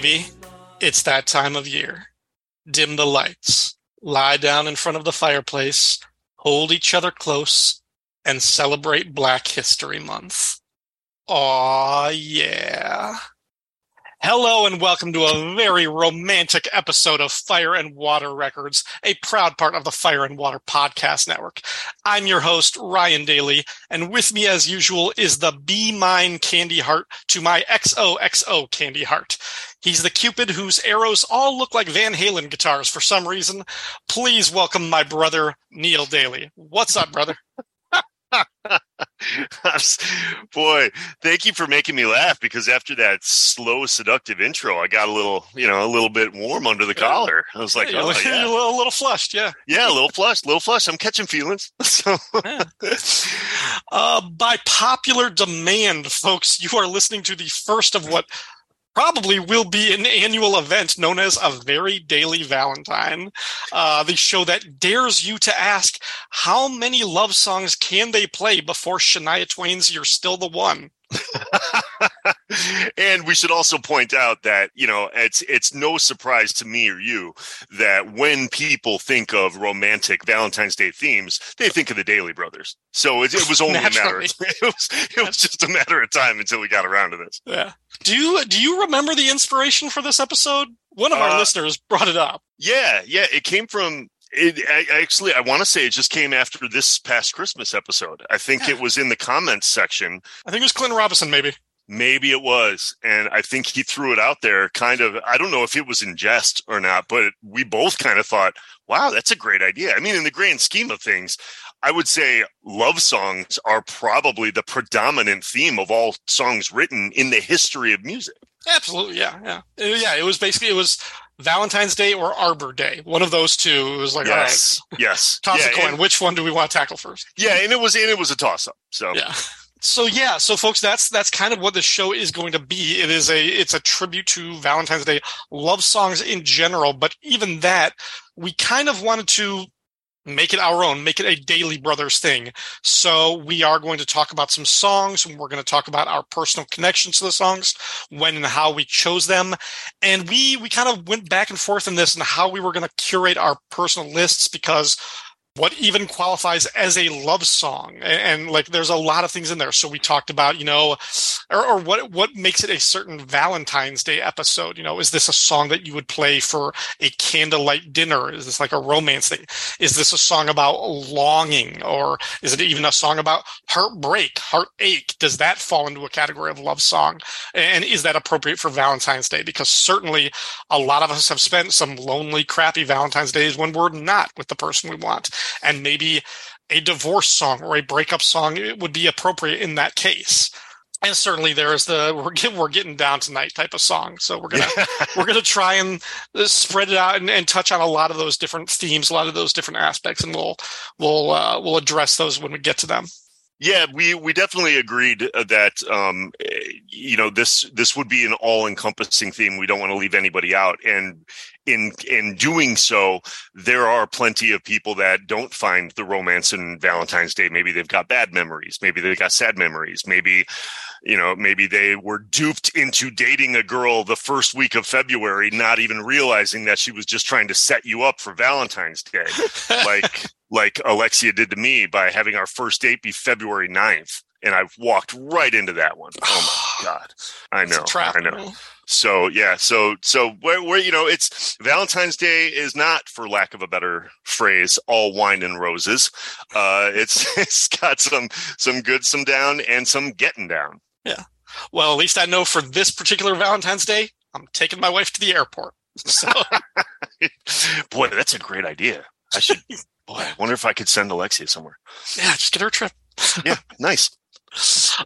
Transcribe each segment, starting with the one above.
Baby, it's that time of year. Dim the lights, lie down in front of the fireplace, hold each other close, and celebrate Black History Month. Aw, yeah. Hello and welcome to a very romantic episode of Fire and Water Records, a proud part of the Fire and Water Podcast Network. I'm your host, Ryan Daly, and with me as usual is the Be Mine Candy Heart to my XOXO Candy Heart. He's the Cupid whose arrows all look like Van Halen guitars for some reason. Please welcome my brother, Neil Daly. What's up, brother? Boy, thank you for making me laugh, because after that slow, seductive intro, I got a little bit warm under the collar. I was like, oh, yeah. a little flushed, yeah. Yeah, a little flushed. I'm catching feelings. So, yeah. By popular demand, folks, you are listening to the first of what probably will be an annual event known as A Very Daily Valentine, the show that dares you to ask, how many love songs can they play before Shania Twain's You're Still the One? And we should also point out that, you know, it's no surprise to me or you that when people think of romantic Valentine's Day themes, they think of the Daly brothers. So it was only a matter of time. It was just a matter of time until we got around to this. Yeah. Do you remember the inspiration for this episode? One of our listeners brought it up. Yeah. It came from. I want to say it just came after this past Christmas episode. I think it was in the comments section. I think it was Clinton Robinson, maybe. Maybe it was. And I think he threw it out there kind of. I don't know if it was in jest or not, but we both kind of thought, wow, that's a great idea. I mean, in the grand scheme of things, I would say love songs are probably the predominant theme of all songs written in the history of music. Absolutely. Yeah. Yeah. It was Valentine's Day or Arbor Day, one of those two. It was like, all right, toss a coin. Which one do we want to tackle first? Yeah, and it was a toss up. So yeah. So folks, that's kind of what the show is going to be. It's a tribute to Valentine's Day, love songs in general, but even that, we kind of wanted to make it our own, make it a Daily Brothers thing. So we are going to talk about some songs, and we're going to talk about our personal connections to the songs, when and how we chose them. And we kind of went back and forth in this and how we were going to curate our personal lists, because what even qualifies as a love song? And like, there's a lot of things in there. So we talked about, you know, or what makes it a certain Valentine's Day episode? You know, is this a song that you would play for a candlelight dinner? Is this like a romance thing? Is this a song about longing? Or is it even a song about heartbreak, heartache? Does that fall into a category of love song? And is that appropriate for Valentine's Day? Because certainly a lot of us have spent some lonely, crappy Valentine's Days when we're not with the person we want. And maybe a divorce song or a breakup song, it would be appropriate in that case. And certainly there is the we're getting down tonight type of song. So we're gonna try and spread it out and touch on a lot of those different themes, a lot of those different aspects, and we'll address those when we get to them. Yeah, we definitely agreed that, you know, this would be an all-encompassing theme. We don't want to leave anybody out. And in doing so, there are plenty of people that don't find the romance in Valentine's Day. Maybe they've got bad memories. Maybe they've got sad memories. Maybe, you know, maybe they were duped into dating a girl the first week of February, not even realizing that she was just trying to set you up for Valentine's Day. Like Alexia did to me by having our first date be February 9th. And I walked right into that one. Oh my God. I know. So yeah. So where, you know, it's Valentine's Day is not, for lack of a better phrase, all wine and roses. It's got some good, some down, and some getting down. Yeah. Well, at least I know for this particular Valentine's Day, I'm taking my wife to the airport. So. Boy, that's a great idea. I should. Boy, I wonder if I could send Alexia somewhere. Yeah, just get her a trip. Yeah, nice.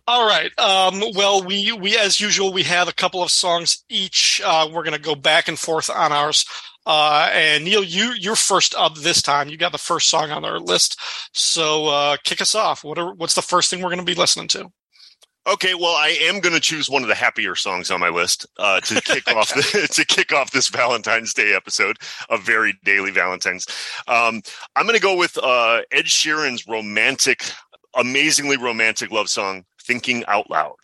All right. Well, we as usual, we have a couple of songs each. We're going to go back and forth on ours. And Neil, you're first up this time. You got the first song on our list. So kick us off. What's the first thing we're going to be listening to? Okay, well, I am going to choose one of the happier songs on my list to kick off this Valentine's Day episode of Very Daily Valentines. I'm going to go with Ed Sheeran's amazingly romantic love song, "Thinking Out Loud."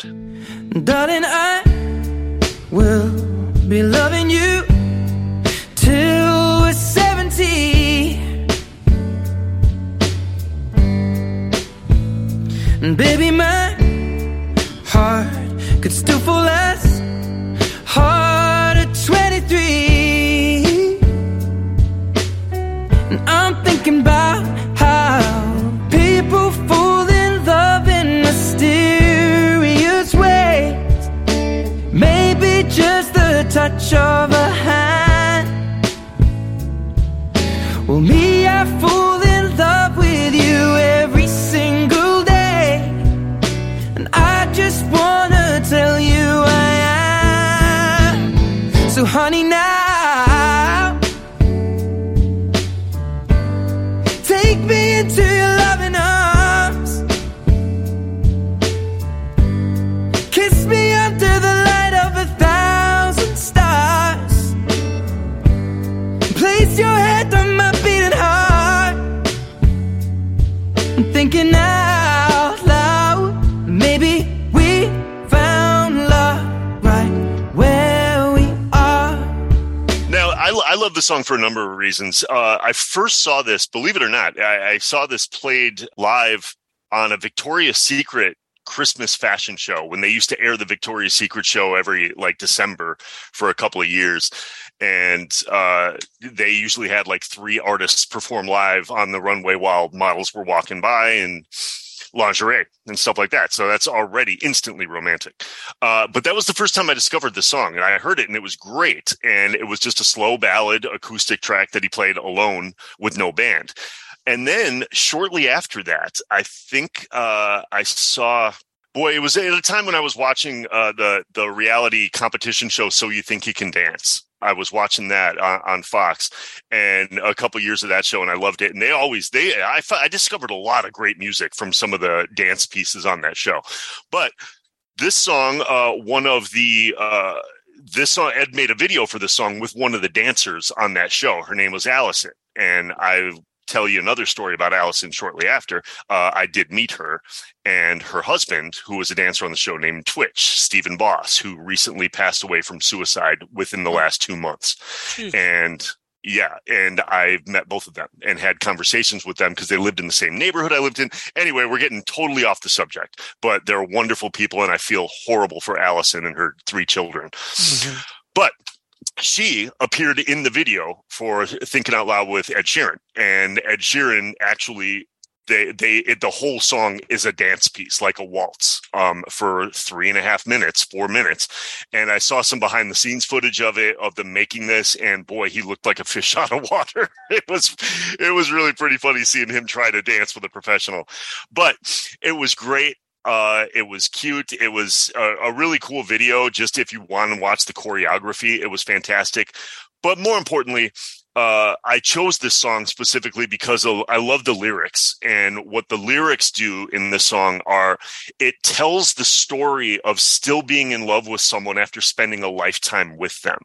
Darling, I will be loving you till we're 70. And baby, my heart could still fall as hard at 23. And I'm thinking about how people fall in love in mysterious ways. Maybe just the touch of a hand. Well, me, I fall in love with you every single day. And I just wanna tell you I am. So honey, now take me into your loving arms. Kiss me under the light of 1,000 stars. Place your head on my beating heart. I'm thinking out loud. Maybe we found love right where we are. Now, I love the song for a number of reasons. I first saw this, believe it or not, I saw this played live on a Victoria's Secret Christmas fashion show when they used to air the Victoria's Secret show every like December for a couple of years. And they usually had like 3 artists perform live on the runway while models were walking by and lingerie and stuff like that. So that's already instantly romantic. But that was the first time I discovered this song, and I heard it and it was great. And it was just a slow ballad acoustic track that he played alone with no band. And then shortly after that, I think I saw, boy, it was at a time when I was watching the reality competition show, So You Think You Can Dance. I was watching that on Fox, and a couple years of that show, and I loved it. And they always, I discovered a lot of great music from some of the dance pieces on that show. But this song, Ed made a video for this song with one of the dancers on that show. Her name was Allison, and I tell you another story about Allison shortly after. I did meet her and her husband, who was a dancer on the show named Twitch, Stephen Boss, who recently passed away from suicide within the last 2 months. Jeez. And I've met both of them and had conversations with them because they lived in the same neighborhood I lived in. Anyway, we're getting totally off the subject, but they're wonderful people, and I feel horrible for Allison and her 3 children. Mm-hmm. But she appeared in the video for Thinking Out Loud with Ed Sheeran, and Ed Sheeran actually, the whole song is a dance piece, like a waltz, for 3.5 minutes, 4 minutes. And I saw some behind the scenes footage of it, of them making this, and boy, he looked like a fish out of water. It was really pretty funny seeing him try to dance with a professional, but it was great. It was cute. It was a really cool video. Just if you want to watch the choreography, it was fantastic. But more importantly, I chose this song specifically because I love the lyrics. And what the lyrics do in this song are, it tells the story of still being in love with someone after spending a lifetime with them.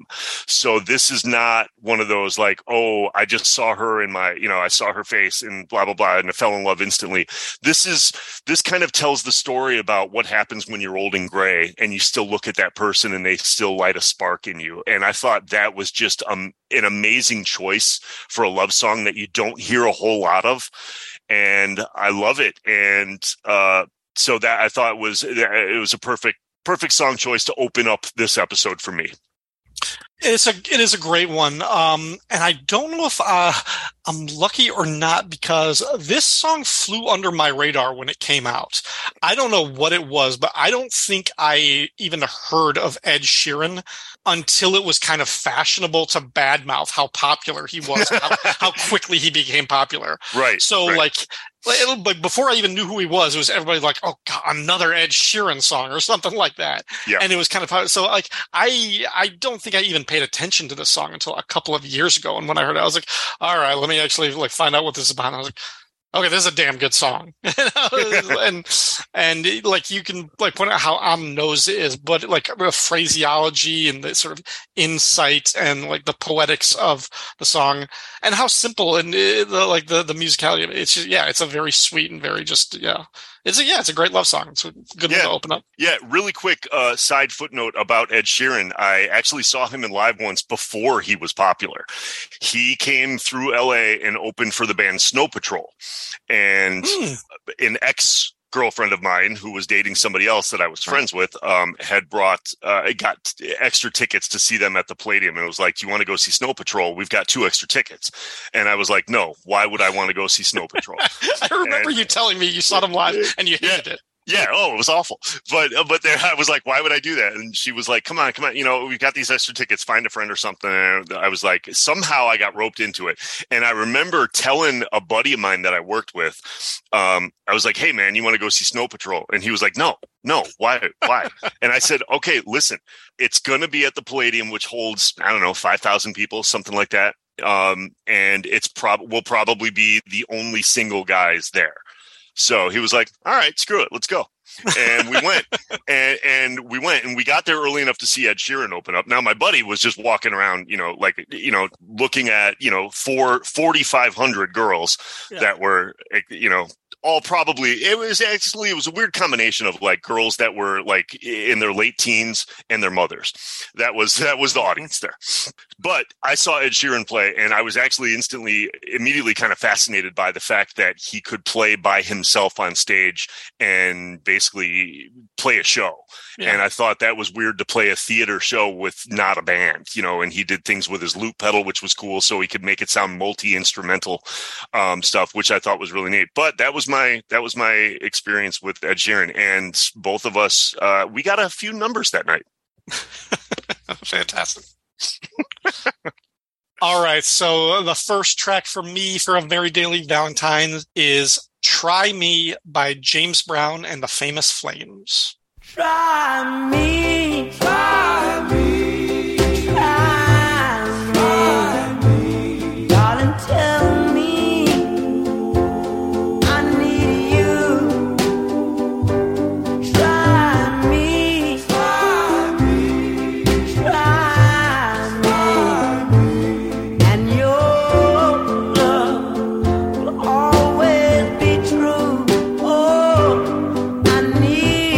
So this is not one of those like, oh, I just saw her in my, I saw her face and blah, blah, blah, and I fell in love instantly. This kind of tells the story about what happens when you're old and gray and you still look at that person and they still light a spark in you. And I thought that was just an amazing choice for a love song that you don't hear a whole lot of. And I love it. And so that I thought it was a perfect song choice to open up this episode for me. It is a great one. And I don't know if I'm lucky or not, because this song flew under my radar when it came out. I don't know what it was, but I don't think I even heard of Ed Sheeran until it was kind of fashionable to badmouth how popular he was, how quickly he became popular. Right. So right. Like before I even knew who he was, it was everybody like, oh God, another Ed Sheeran song or something like that. Yeah. And it was kind of, so like, I don't think I even paid attention to this song until a couple of years ago. And when I heard it, I was like, all right, let me actually like find out what this is about. And I was like, okay, this is a damn good song. and like you can like point out how on nose it is, but like the phraseology and the sort of insight and like the poetics of the song and how simple and the musicality of it. It's just, yeah, it's a very sweet and very just, yeah, It's a great love song. It's a good one to open up. Yeah, really quick side footnote about Ed Sheeran. I actually saw him in live once before he was popular. He came through LA and opened for the band Snow Patrol. And an ex-girlfriend of mine who was dating somebody else that I was friends with had brought, got extra tickets to see them at the Palladium. And it was like, do you want to go see Snow Patrol? We've got 2 extra tickets. And I was like, no, why would I want to go see Snow Patrol? I remember you telling me you saw them live and you hated it. Yeah. Oh, it was awful. But then I was like, why would I do that? And she was like, come on. You know, we've got these extra tickets, find a friend or something. And I was like, somehow I got roped into it. And I remember telling a buddy of mine that I worked with, I was like, hey man, you want to go see Snow Patrol? And he was like, no, why? And I said, okay, listen, it's going to be at the Palladium, which holds, I don't know, 5,000 people, something like that. And it's will probably be the only single guys there. So he was like, all right, screw it. Let's go. And we went and we got there early enough to see Ed Sheeran open up. Now, my buddy was just walking around, looking at, 4,500 girls that were, all probably it was a weird combination of like girls that were like in their late teens and their mothers. That was the audience there. But I saw Ed Sheeran play, and I was actually immediately kind of fascinated by the fact that he could play by himself on stage and basically play a show. Yeah. And I thought that was weird to play a theater show with not a band, and he did things with his loop pedal, which was cool. So he could make it sound multi-instrumental stuff, which I thought was really neat. But that was my experience with Ed Sheeran, and both of us, we got a few numbers that night. Fantastic. All right. So the first track for me for a very daily Valentine is Try Me by James Brown and the Famous Flames. Try me, try me, try me, try me, darling, tell me I need you. Try me, try me, try me, and your love will always be true. Oh, I need.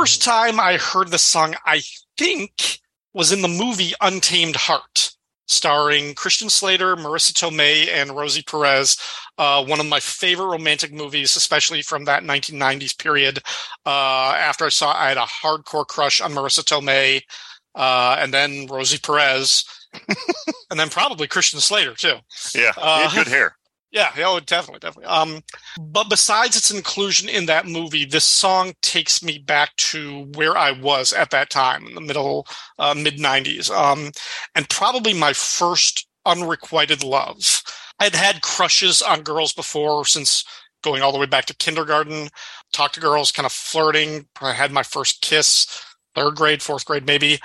First time I heard the song, I think, was in the movie Untamed Heart, starring Christian Slater, Marissa Tomei, and Rosie Perez. One of my favorite romantic movies, especially from that 1990s period. After I had a hardcore crush on Marissa Tomei, and then Rosie Perez, and then probably Christian Slater, too. Yeah, he had good hair. Yeah, definitely. But besides its inclusion in that movie, this song takes me back to where I was at that time, in the mid-90s, and probably my first unrequited love. I'd had crushes on girls before, since going all the way back to kindergarten, talked to girls, kind of flirting. I had my first kiss, 3rd grade, 4th grade maybe.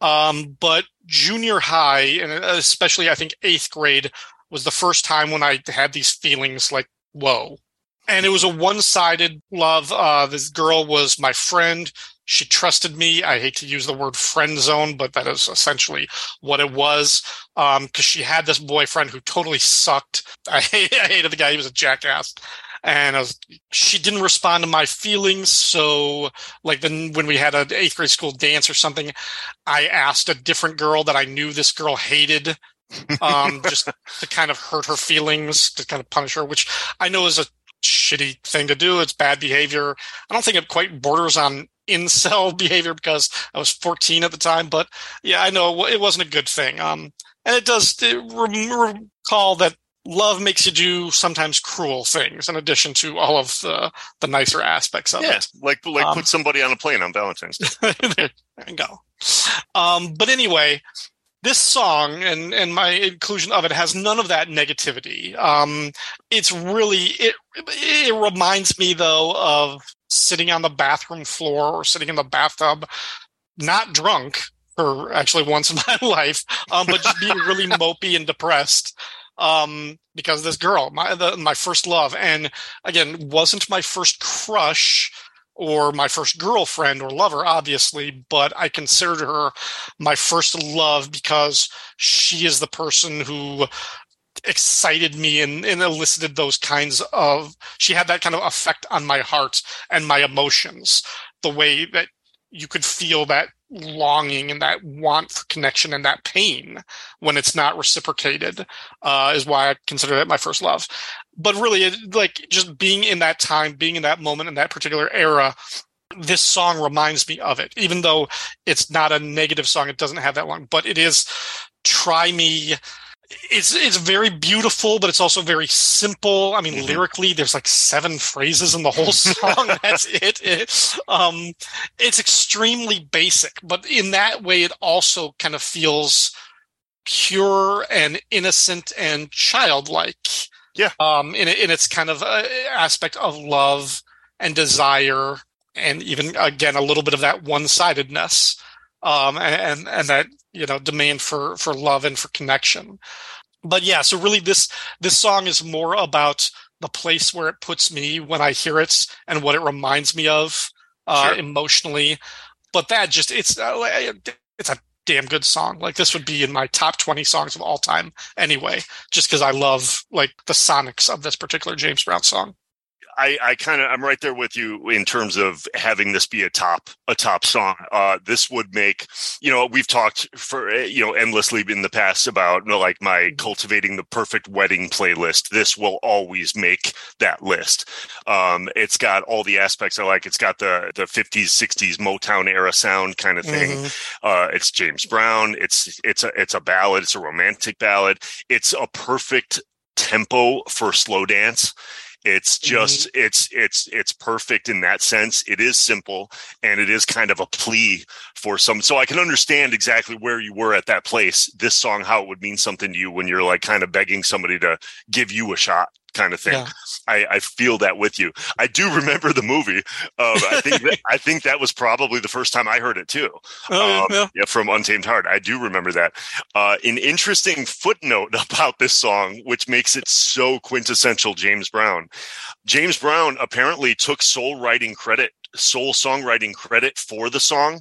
But junior high, and especially I think 8th grade, was the first time when I had these feelings like, whoa. And it was a one-sided love. This girl was my friend. She trusted me. I hate to use the word friend zone, but that is essentially what it was. Because she had this boyfriend who totally sucked. I hated the guy. He was a jackass. And she didn't respond to my feelings. So like then when we had an 8th grade school dance or something, I asked a different girl that I knew this girl hated, just to kind of hurt her feelings, to kind of punish her, which I know is a shitty thing to do. It's bad behavior. I don't think it quite borders on incel behavior because I was 14 at the time, but yeah, I know it wasn't a good thing. And it does recall that love makes you do sometimes cruel things in addition to all of the nicer aspects of it. Yeah, like put somebody on a plane on Valentine's Day. There you go. But anyway, this song and my inclusion of it has none of that negativity. It reminds me, though, of sitting on the bathroom floor or sitting in the bathtub, not drunk, for actually once in my life, but just being really mopey and depressed because of this girl, my first love. And again, wasn't my first crush or my first girlfriend or lover, obviously, but I considered her my first love because she is the person who excited me and elicited those kinds of, she had that kind of effect on my heart and my emotions, the way that you could feel that longing and that want for connection and that pain when it's not reciprocated, is why I consider that my first love. But really, like, just being in that time, being in that moment, in that particular era, this song reminds me of it, even though it's not a negative song. It doesn't have that one, but it is Try Me. It's very beautiful, but it's also very simple. I mean, lyrically, there's like 7 phrases in the whole song. That's it. It's extremely basic, but in that way, it also kind of feels pure and innocent and childlike. Yeah. In its kind of aspect of love and desire, and even again a little bit of that one-sidedness, and that, you know, demand for love and for connection. But yeah, so really this song is more about the place where it puts me when I hear it and what it reminds me of emotionally. But that just, it's a damn good song. Like, this would be in my top 20 songs of all time anyway, just because I love like the sonics of this particular James Brown song. I'm right there with you in terms of having this be a top song. This would make, you know, we've talked for, you know, endlessly in the past about, you know, like my cultivating the perfect wedding playlist. This will always make that list. It's got all the aspects I like. It's got the 50s, 60s Motown era sound kind of thing. Mm-hmm. It's James Brown. It's a ballad. It's a romantic ballad. It's a perfect tempo for slow dance. It's just, it's perfect in that sense. It is simple, and it is kind of a plea for some. So I can understand exactly where you were at that place, this song, how it would mean something to you when you're like kind of begging somebody to give you a shot kind of thing. Yeah. I feel that with you. I do remember the movie. I think that was probably the first time I heard it too. Yeah, from Untamed Heart. I do remember that. An interesting footnote about this song, which makes it so quintessential James Brown. James Brown apparently took sole songwriting credit for the song,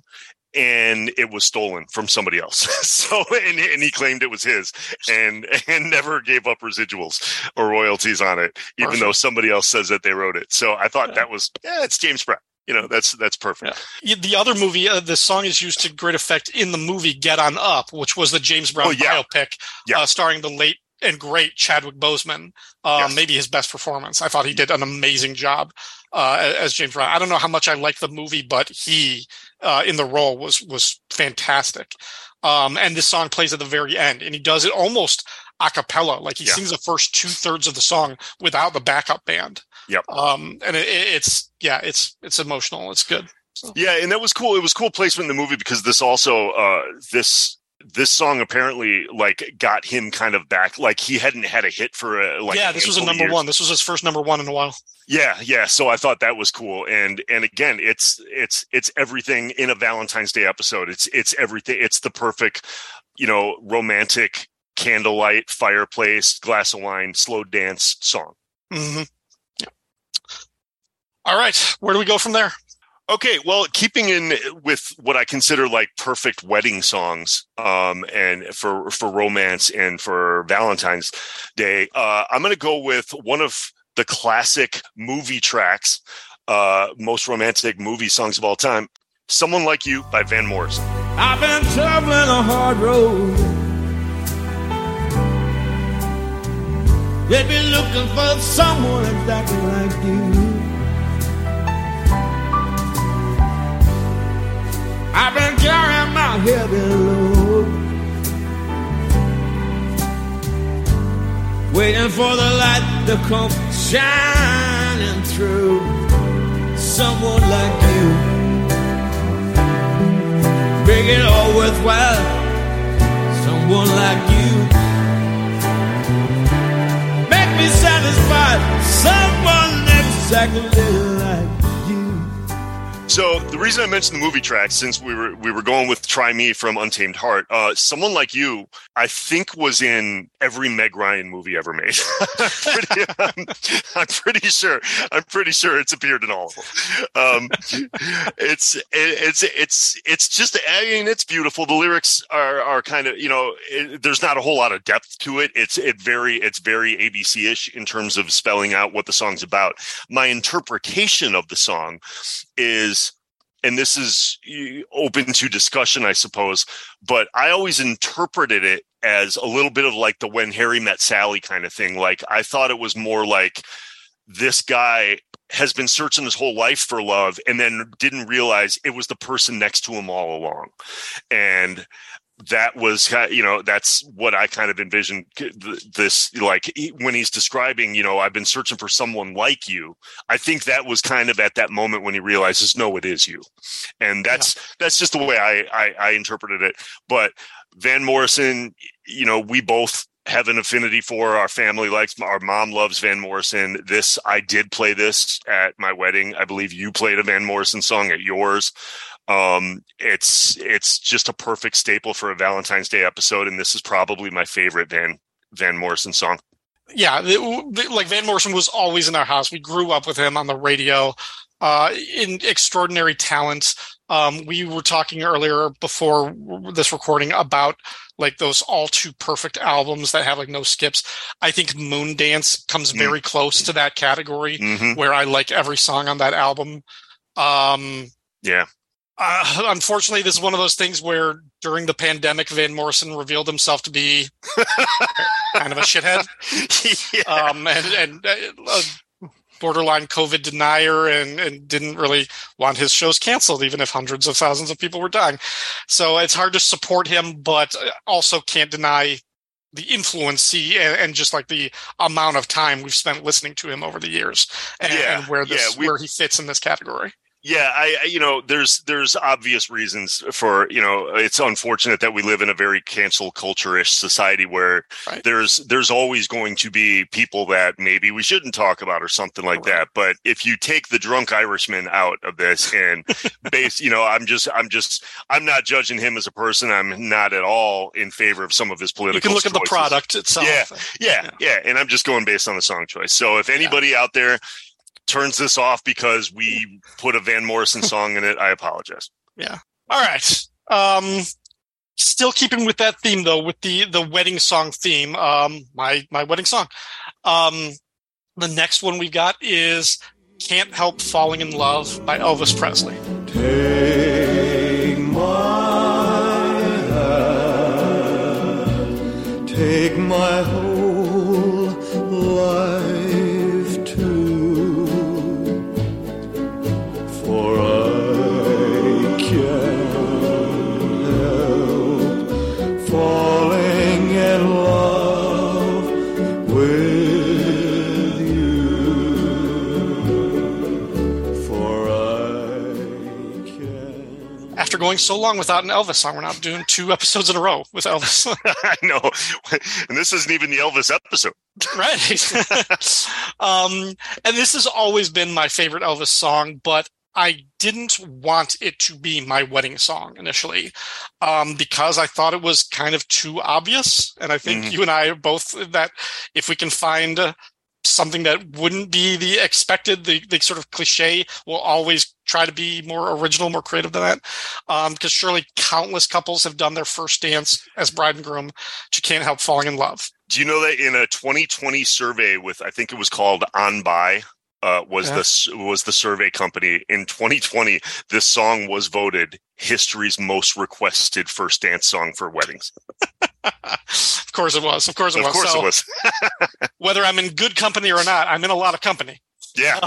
and it was stolen from somebody else. So, and he claimed it was his, and never gave up residuals or royalties on it, even though somebody else says that they wrote it. So I thought that was, it's James Brown. You know, that's perfect. Yeah. The other movie, the song is used to great effect in the movie Get On Up, which was the James Brown biopic, starring the late and great Chadwick Boseman. Maybe his best performance. I thought he did an amazing job as James Brown. I don't know how much I liked the movie, but he... in the role was fantastic. And this song plays at the very end, and he does it almost a cappella. Like, he sings the first 2/3 of the song without the backup band. Yep. And it's emotional. It's good. So. Yeah. And that was cool. It was cool placement in the movie, because this also, this song apparently like got him kind of back. Like, he hadn't had a hit for this was a number one. This was his first number one in a while. Yeah. Yeah. So I thought that was cool. And again, it's everything in a Valentine's Day episode. It's everything. It's the perfect, you know, romantic candlelight, fireplace, glass of wine, slow dance song. Mm-hmm. Yeah. All right. Where do we go from there? Okay, well, keeping in with what I consider like perfect wedding songs, and for romance and for Valentine's Day, I'm going to go with one of the classic movie tracks, most romantic movie songs of all time, Someone Like You by Van Morrison. I've been traveling a hard road. They've been looking for someone exactly like you. I've been carrying my heavy load, waiting for the light to come shining through. Someone like you, make it all worthwhile. Someone like you, make me satisfied. Someone exactly like. So the reason I mentioned the movie tracks, since we were going with Try Me from Untamed Heart. Someone Like You, I think, was in every Meg Ryan movie ever made. I'm pretty sure it's appeared in all of them. It's just, I mean, it's beautiful. The lyrics are kind of, you know, there's not a whole lot of depth to it. It's very ABC-ish in terms of spelling out what the song's about. My interpretation of the song is, and this is open to discussion, I suppose, but I always interpreted it as a little bit of like the When Harry Met Sally kind of thing. Like, I thought it was more like this guy has been searching his whole life for love and then didn't realize it was the person next to him all along. And that was, you know, that's what I kind of envisioned this, like when he's describing, you know, I've been searching for someone like you. I think that was kind of at that moment when he realizes, no, it is you. And that's just the way I interpreted it. But Van Morrison, you know, we both have an affinity for. Our family likes, our mom loves Van Morrison. This, I did play this at my wedding. I believe you played a Van Morrison song at yours. It's just a perfect staple for a Valentine's Day episode, and this is probably my favorite Van Morrison song. Yeah, like Van Morrison was always in our house. We grew up with him on the radio. In extraordinary talent. We were talking earlier before this recording about like those all too perfect albums that have like no skips. I think Moondance comes very close to that category, where I like every song on that album. Unfortunately, this is one of those things where during the pandemic, Van Morrison revealed himself to be kind of a shithead, and borderline COVID denier, and didn't really want his shows canceled, even if hundreds of thousands of people were dying. So it's hard to support him, but also can't deny the influence and just like the amount of time we've spent listening to him over the years, and where he fits in this category. Yeah, there's obvious reasons for, you know, it's unfortunate that we live in a very cancel culture-ish society where there's always going to be people that maybe we shouldn't talk about or something like that. But if you take the drunk Irishman out of this and I'm not judging him as a person. I'm not at all in favor of some of his political choices. You can look at the product itself. Yeah. And I'm just going based on the song choice. So if anybody out there turns this off because we put a Van Morrison song in it, I apologize. Yeah. All right. Still keeping with that theme though, with the wedding song theme, my wedding song. The next one we've got is Can't Help Falling in Love by Elvis Presley. Take my hand, take my whole life. After going so long without an Elvis song, we're not doing two episodes in a row with Elvis. I know. And this isn't even the Elvis episode. Right. And this has always been my favorite Elvis song, but I didn't want it to be my wedding song initially, because I thought it was kind of too obvious. And I think you and I are both that if we can find something that wouldn't be the expected, the sort of cliche, will always try to be more original, more creative than that. Because surely countless couples have done their first dance as bride and groom to Can't Help Falling in Love. Do you know that in a 2020 survey with, I think it was called On By, was the survey company, in 2020, this song was voted history's most requested first dance song for weddings. Of course it was. Of course it was. Whether I'm in good company or not, I'm in a lot of company. Yeah.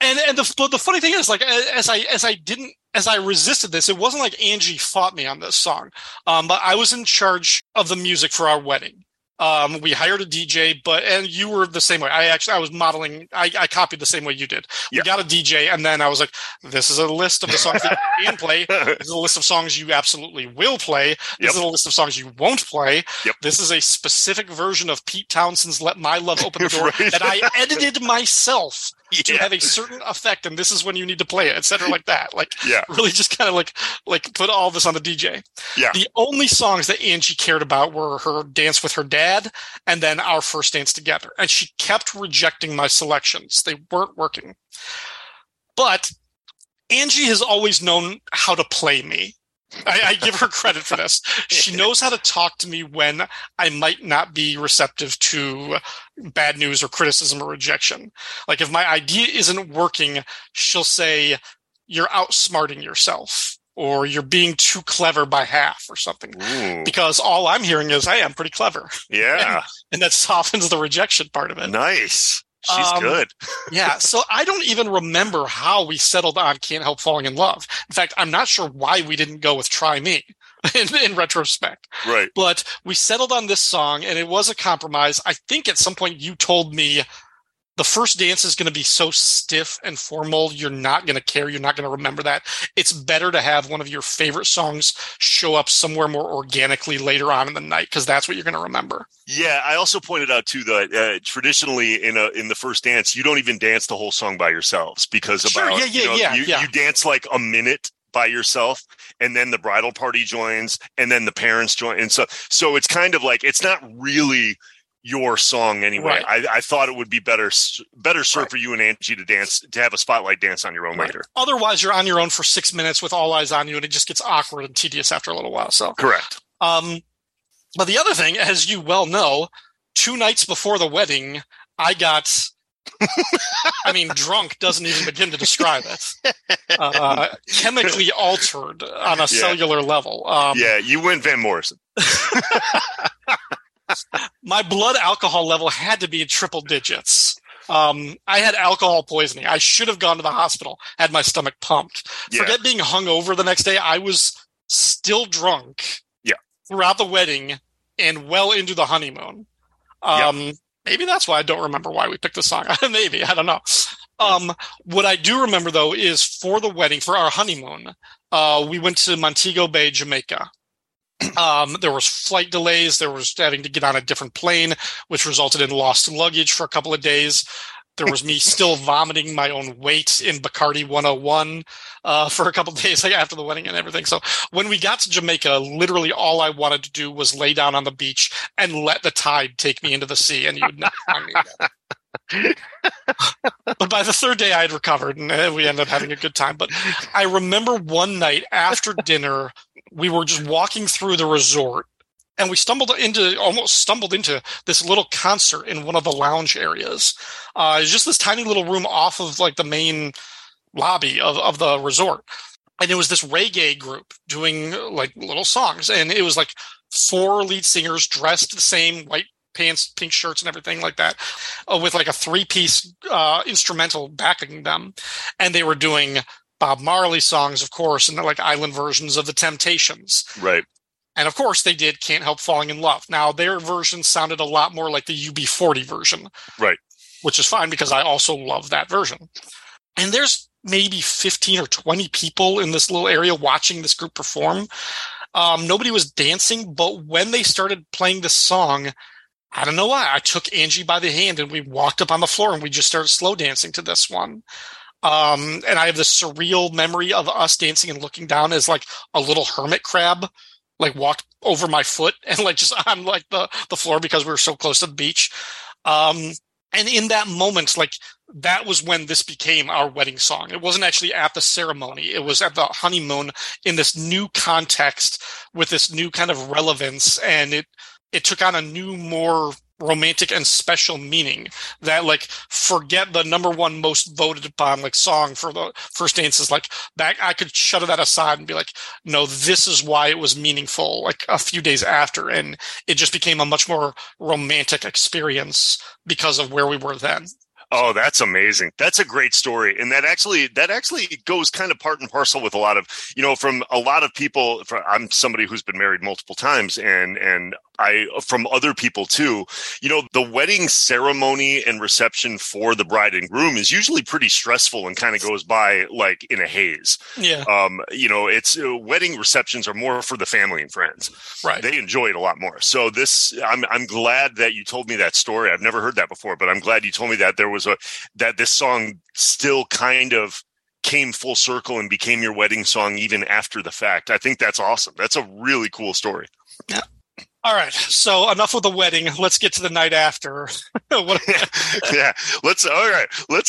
And the funny thing is, like, as I resisted this, it wasn't like Angie fought me on this song. But I was in charge of the music for our wedding. We hired a DJ, and you were the same way. I was modeling. I copied the same way you did. We got a DJ, and then I was like, this is a list of the songs that you can play. This is a list of songs you absolutely will play. This is a list of songs you won't play. Yep. This is a specific version of Pete Townsend's Let My Love Open the Door that I edited myself to have a certain effect, and this is when you need to play it, etc. Like that. Like, really just kind of like put all this on the DJ. Yeah. The only songs that Angie cared about were her dance with her dad and then our first dance together. And she kept rejecting my selections. They weren't working. But Angie has always known how to play me. I give her credit for this. She knows how to talk to me when I might not be receptive to bad news or criticism or rejection. Like, if my idea isn't working, she'll say, "You're outsmarting yourself," or "You're being too clever by half," or something. Ooh. Because all I'm hearing is, "Hey, I'm pretty clever." Yeah. and that softens the rejection part of it. Nice. She's good. So I don't even remember how we settled on Can't Help Falling in Love. In fact, I'm not sure why we didn't go with Try Me in retrospect. Right. But we settled on this song, and it was a compromise. I think at some point you told me the first dance is going to be so stiff and formal, you're not going to care. You're not going to remember that. It's better to have one of your favorite songs show up somewhere more organically later on in the night, because that's what you're going to remember. Yeah, I also pointed out, too, that traditionally in the first dance, you don't even dance the whole song by yourselves, because you dance like a minute by yourself, and then the bridal party joins, and then the parents join. And so it's kind of like, it's not really your song anyway. Right. I thought it would be better served for you and Angie to have a spotlight dance on your own later. Otherwise, you're on your own for 6 minutes with all eyes on you, and it just gets awkward and tedious after a little while. So correct. But the other thing, as you well know, 2 nights before the wedding, I got. I mean, drunk doesn't even begin to describe it. Chemically altered on a cellular level. You went Van Morrison. My blood alcohol level had to be in triple digits. I had alcohol poisoning. I should have gone to the hospital, had my stomach pumped. Yeah. Forget being hungover the next day. I was still drunk throughout the wedding and well into the honeymoon. Maybe that's why I don't remember why we picked this song. Maybe. I don't know. What I do remember, though, is for the wedding, for our honeymoon, we went to Montego Bay, Jamaica. There was flight delays. There was having to get on a different plane, which resulted in lost luggage for a couple of days. There was me still vomiting my own weight in Bacardi 101 for a couple of days after the wedding and everything. So when we got to Jamaica, literally all I wanted to do was lay down on the beach and let the tide take me into the sea, and you would not find me again. But by the third day, I had recovered, and we ended up having a good time. But I remember one night after dinner, we were just walking through the resort, and we almost stumbled into this little concert in one of the lounge areas. It was just this tiny little room off of like the main lobby of the resort, and it was this reggae group doing like little songs, and it was like 4 lead singers dressed the same, white pants, pink shirts, and everything like that, with like a 3-piece instrumental backing them, and they were doing Bob Marley songs, of course, and like island versions of The Temptations. Right. And of course they did Can't Help Falling in Love. Now their version sounded a lot more like the UB40 version. Right. Which is fine, because I also love that version. And there's maybe 15 or 20 people in this little area watching this group perform. Nobody was dancing, but when they started playing this song, I don't know why, I took Angie by the hand and we walked up on the floor and we just started slow dancing to this one. And I have this surreal memory of us dancing and looking down as like a little hermit crab, like walked over my foot and like just on like the floor, because we were so close to the beach. And in that moment, like that was when this became our wedding song. It wasn't actually at the ceremony. It was at the honeymoon in this new context with this new kind of relevance. And it took on a new, more romantic and special meaning that, like, forget the #1 most voted upon like song for the first dance is like that. I could shut that aside and be like, no, this is why it was meaningful like a few days after. And it just became a much more romantic experience because of where we were then. Oh, that's amazing. That's a great story. And that actually goes kind of part and parcel with a lot of, from a lot of people. I'm somebody who's been married multiple times and from other people too. You know, the wedding ceremony and reception for the bride and groom is usually pretty stressful and kind of goes by like in a haze. Yeah. You know, it's wedding receptions are more for the family and friends. Right. They enjoy it a lot more. So this, I'm glad that you told me that story. I've never heard that before, but I'm glad you told me that there was that this song still kind of came full circle and became your wedding song even after the fact. I think that's awesome. That's a really cool story. Yeah. All right. So enough of the wedding. Let's get to the night after. Yeah. Let's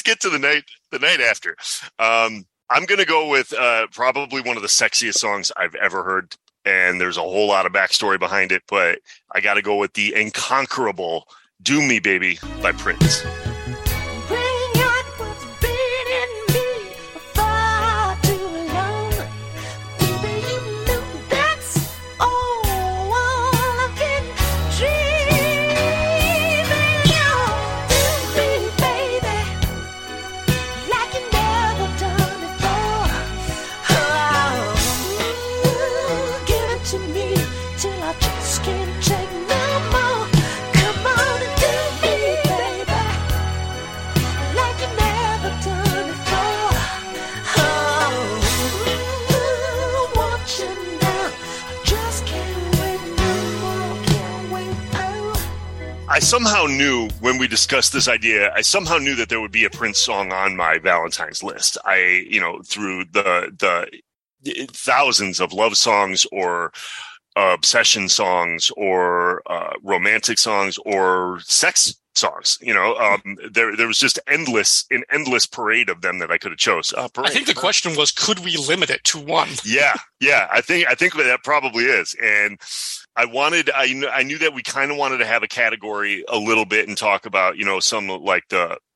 get to the night after. I'm going to go with probably one of the sexiest songs I've ever heard. And there's a whole lot of backstory behind it, but I got to go with the inconquerable Do Me Baby by Prince. I somehow knew when we discussed this idea, that there would be a Prince song on my Valentine's list. Through the thousands of love songs or obsession songs or romantic songs or sex songs, there was just an endless parade of them that I could have chose. I think the question was, could we limit it to one? Yeah. I think that probably is. And I knew that we kind of wanted to have a category a little bit and talk about, some like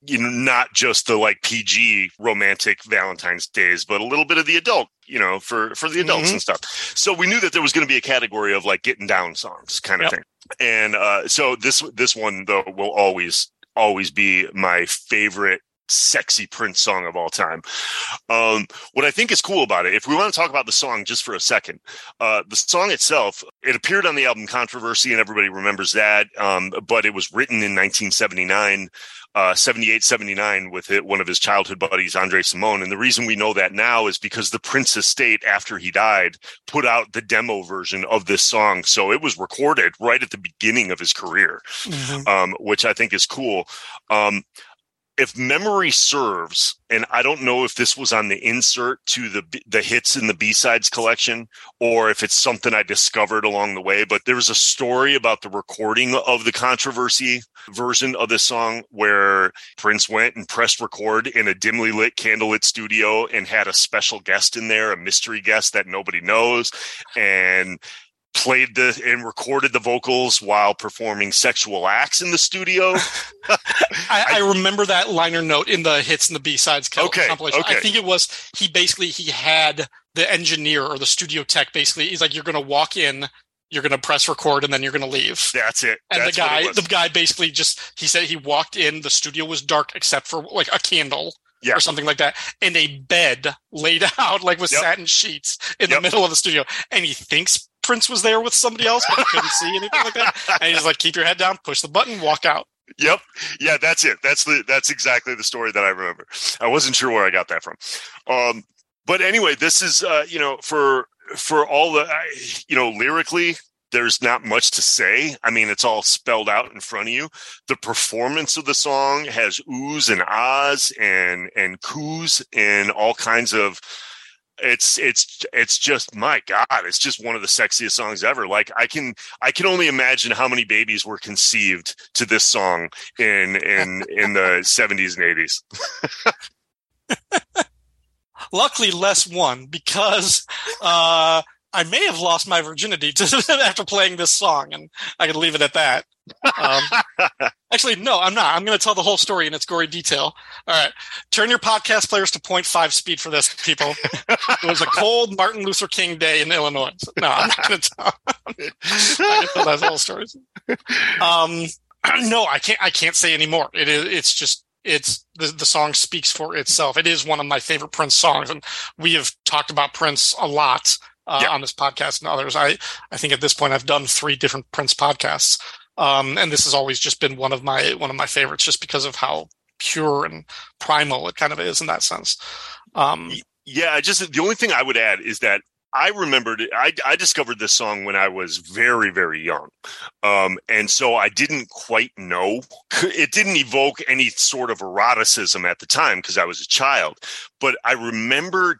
not just the like PG romantic Valentine's days, but a little bit of the adult, for the adults and stuff. So we knew that there was going to be a category of like getting down songs kind of thing. And so this one though will always be my favorite sexy Prince song of all time. What I think is cool about it, if we want to talk about the song just for a second, the song itself, it appeared on the album Controversy and everybody remembers that, but it was written in 1979, 78, 79 with one of his childhood buddies, Andre Simone. And the reason we know that now is because the Prince estate, after he died, put out the demo version of this song. So it was recorded right at the beginning of his career, which I think is cool. If memory serves, and I don't know if this was on the insert to the hits in the B-sides collection or if it's something I discovered along the way, but there was a story about the recording of the Controversy version of this song where Prince went and pressed record in a dimly lit, candlelit studio and had a special guest in there, a mystery guest that nobody knows, and played and recorded the vocals while performing sexual acts in the studio. I remember that liner note in the hits and the B-sides compilation. Okay. I think it was, he had the engineer or the studio tech basically, he's like, you're going to walk in, you're going to press record, and then you're going to leave. That's it. And that's the guy basically just, he said he walked in, the studio was dark except for like a candle. Yeah. Or something like that, and a bed laid out like with satin sheets in the middle of the studio. And he thinks Prince was there with somebody else, but he couldn't see anything like that. And he's like, keep your head down, push the button, walk out. Yep. Yeah, that's it. That's exactly the story that I remember. I wasn't sure where I got that from. But anyway, this is, for all the, lyrically, there's not much to say. I mean, it's all spelled out in front of you. The performance of the song has oohs and ahs and coos and all kinds of. It's just, my God, it's just one of the sexiest songs ever. Like I can only imagine how many babies were conceived to this song in the '70s and eighties. Luckily less one, because, I may have lost my virginity after playing this song, and I could leave it at that. Actually, no, I'm not. I'm going to tell the whole story in its gory detail. All right. Turn your podcast players to 0.5 speed for this, people. It was a cold Martin Luther King day in Illinois. So, no, I'm not going to tell. I'm not gonna tell that whole story. No, I can't say any more. The song speaks for itself. It is one of my favorite Prince songs, and we have talked about Prince a lot on this podcast and others. I think at this point I've done 3 different Prince podcasts. And this has always just been one of my favorites, just because of how pure and primal it kind of is in that sense. Yeah, just the only thing I would add is that I remembered I discovered this song when I was very, very young. And so I didn't quite know. It didn't evoke any sort of eroticism at the time because I was a child. But I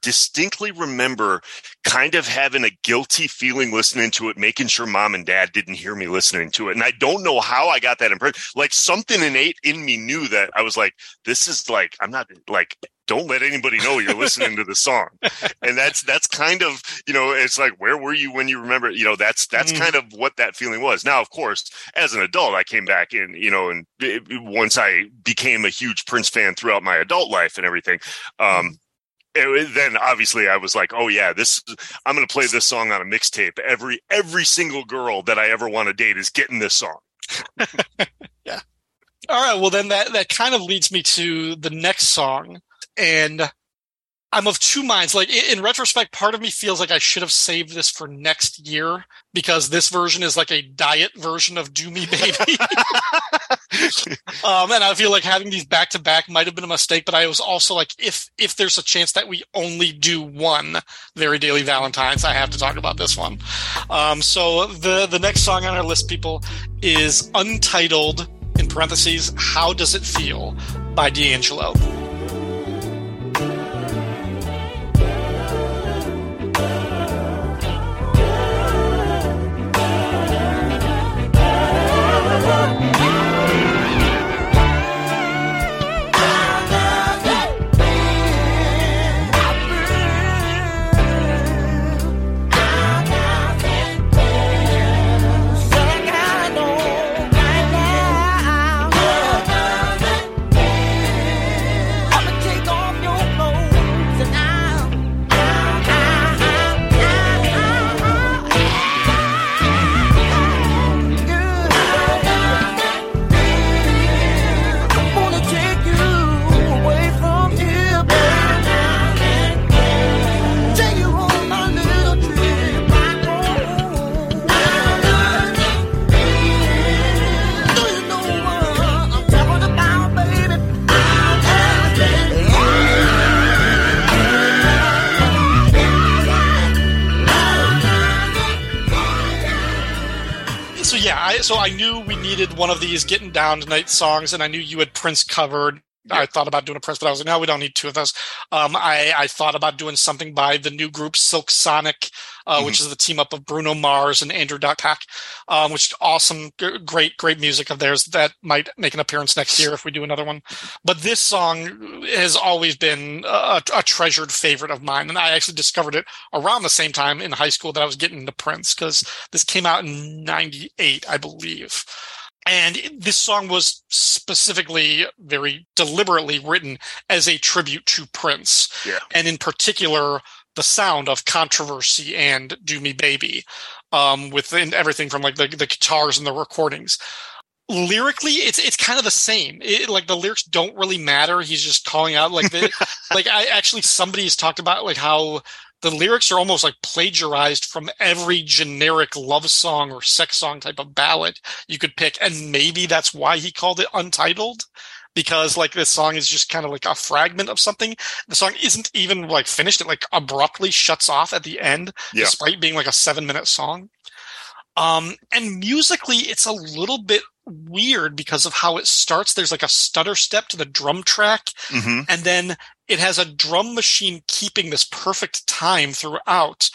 distinctly remember kind of having a guilty feeling listening to it, making sure mom and dad didn't hear me listening to it. And I don't know how I got that impression. Like something innate in me knew that I was like, this is like, I'm not like, don't let anybody know you're listening to the song. And that's kind of, you know, it's like, where were you when you remember, you know, that's kind of what that feeling was. Now, of course, as an adult, I came back in, you know, and once I became a huge Prince fan throughout my adult life and everything, then obviously I was like, oh yeah, I'm going to play this song on a mixtape. Every single girl that I ever want to date is getting this song. Yeah. All right. Well, then that kind of leads me to the next song. And I'm of two minds. Like in retrospect, part of me feels like I should have saved this for next year because this version is like a diet version of "Do Me, Baby." And I feel like having these back to back might have been a mistake. But I was also like, if there's a chance that we only do one Very Daily Valentine's, I have to talk about this one. So the next song on our list, people, is Untitled (parentheses) "How Does It Feel" by D'Angelo. So I knew we needed one of these getting down tonight songs, and I knew you had Prince covered. Yep. I thought about doing a Prince, but I was like, no, we don't need two of those. I thought about doing something by the new group Silk Sonic, which is the team up of Bruno Mars and Andrew Paak, which is awesome, great music of theirs that might make an appearance next year if we do another one. But this song has always been a treasured favorite of mine, and I actually discovered it around the same time in high school that I was getting into Prince, because this came out in 98, I believe. And this song was specifically, very deliberately written as a tribute to Prince. Yeah. And in particular, the sound of Controversy and "Do Me, Baby," within everything from like the guitars and the recordings. Lyrically, it's kind of the same. Like the lyrics don't really matter. He's just calling out like the, like I actually somebody's talked about like how the lyrics are almost like plagiarized from every generic love song or sex song type of ballad you could pick. And maybe that's why he called it Untitled, because like this song is just kind of like a fragment of something. The song isn't even like finished. It like abruptly shuts off at the end, despite being like a 7-minute song. And musically, it's a little bit weird because of how it starts. There's like a stutter step to the drum track, and then it has a drum machine keeping this perfect time throughout.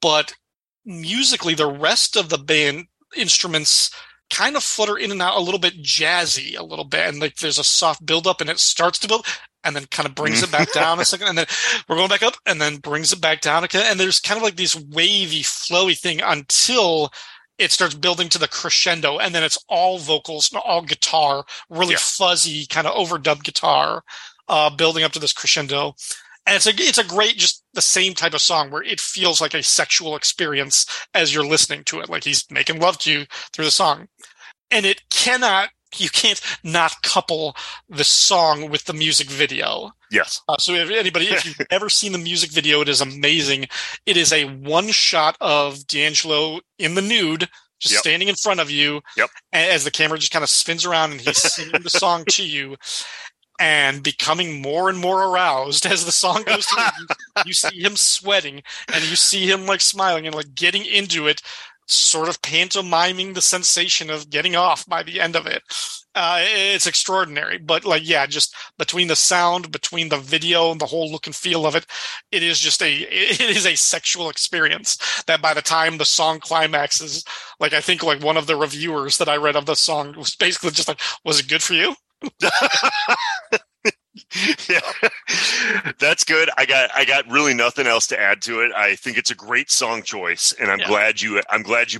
But musically, the rest of the band instruments kind of flutter in and out, a little bit jazzy, a little bit. And like there's a soft buildup, and it starts to build and then kind of brings it back down a second. And then we're going back up and then brings it back down again. And there's kind of like this wavy, flowy thing until it starts building to the crescendo, and then it's all vocals, all guitar, really fuzzy, kind of overdubbed guitar, building up to this crescendo. And it's a great, just the same type of song where it feels like a sexual experience as you're listening to it. Like he's making love to you through the song. And it cannot you can't not couple the song with the music video. Yes. So if anybody, if you've ever seen the music video, it is amazing. It is a one shot of D'Angelo in the nude, just standing in front of you, as the camera just kind of spins around and he's singing the song to you and becoming more and more aroused as the song goes through. You see him sweating and you see him like smiling and like getting into it, sort of pantomiming the sensation of getting off by the end of it. It's extraordinary, but like, yeah, just between the sound, between the video and the whole look and feel of it, it is just a sexual experience that by the time the song climaxes, like, I think like one of the reviewers that I read of the song was basically just like, was it good for you? Yeah, that's good. I got really nothing else to add to it. I think it's a great song choice, and I'm glad you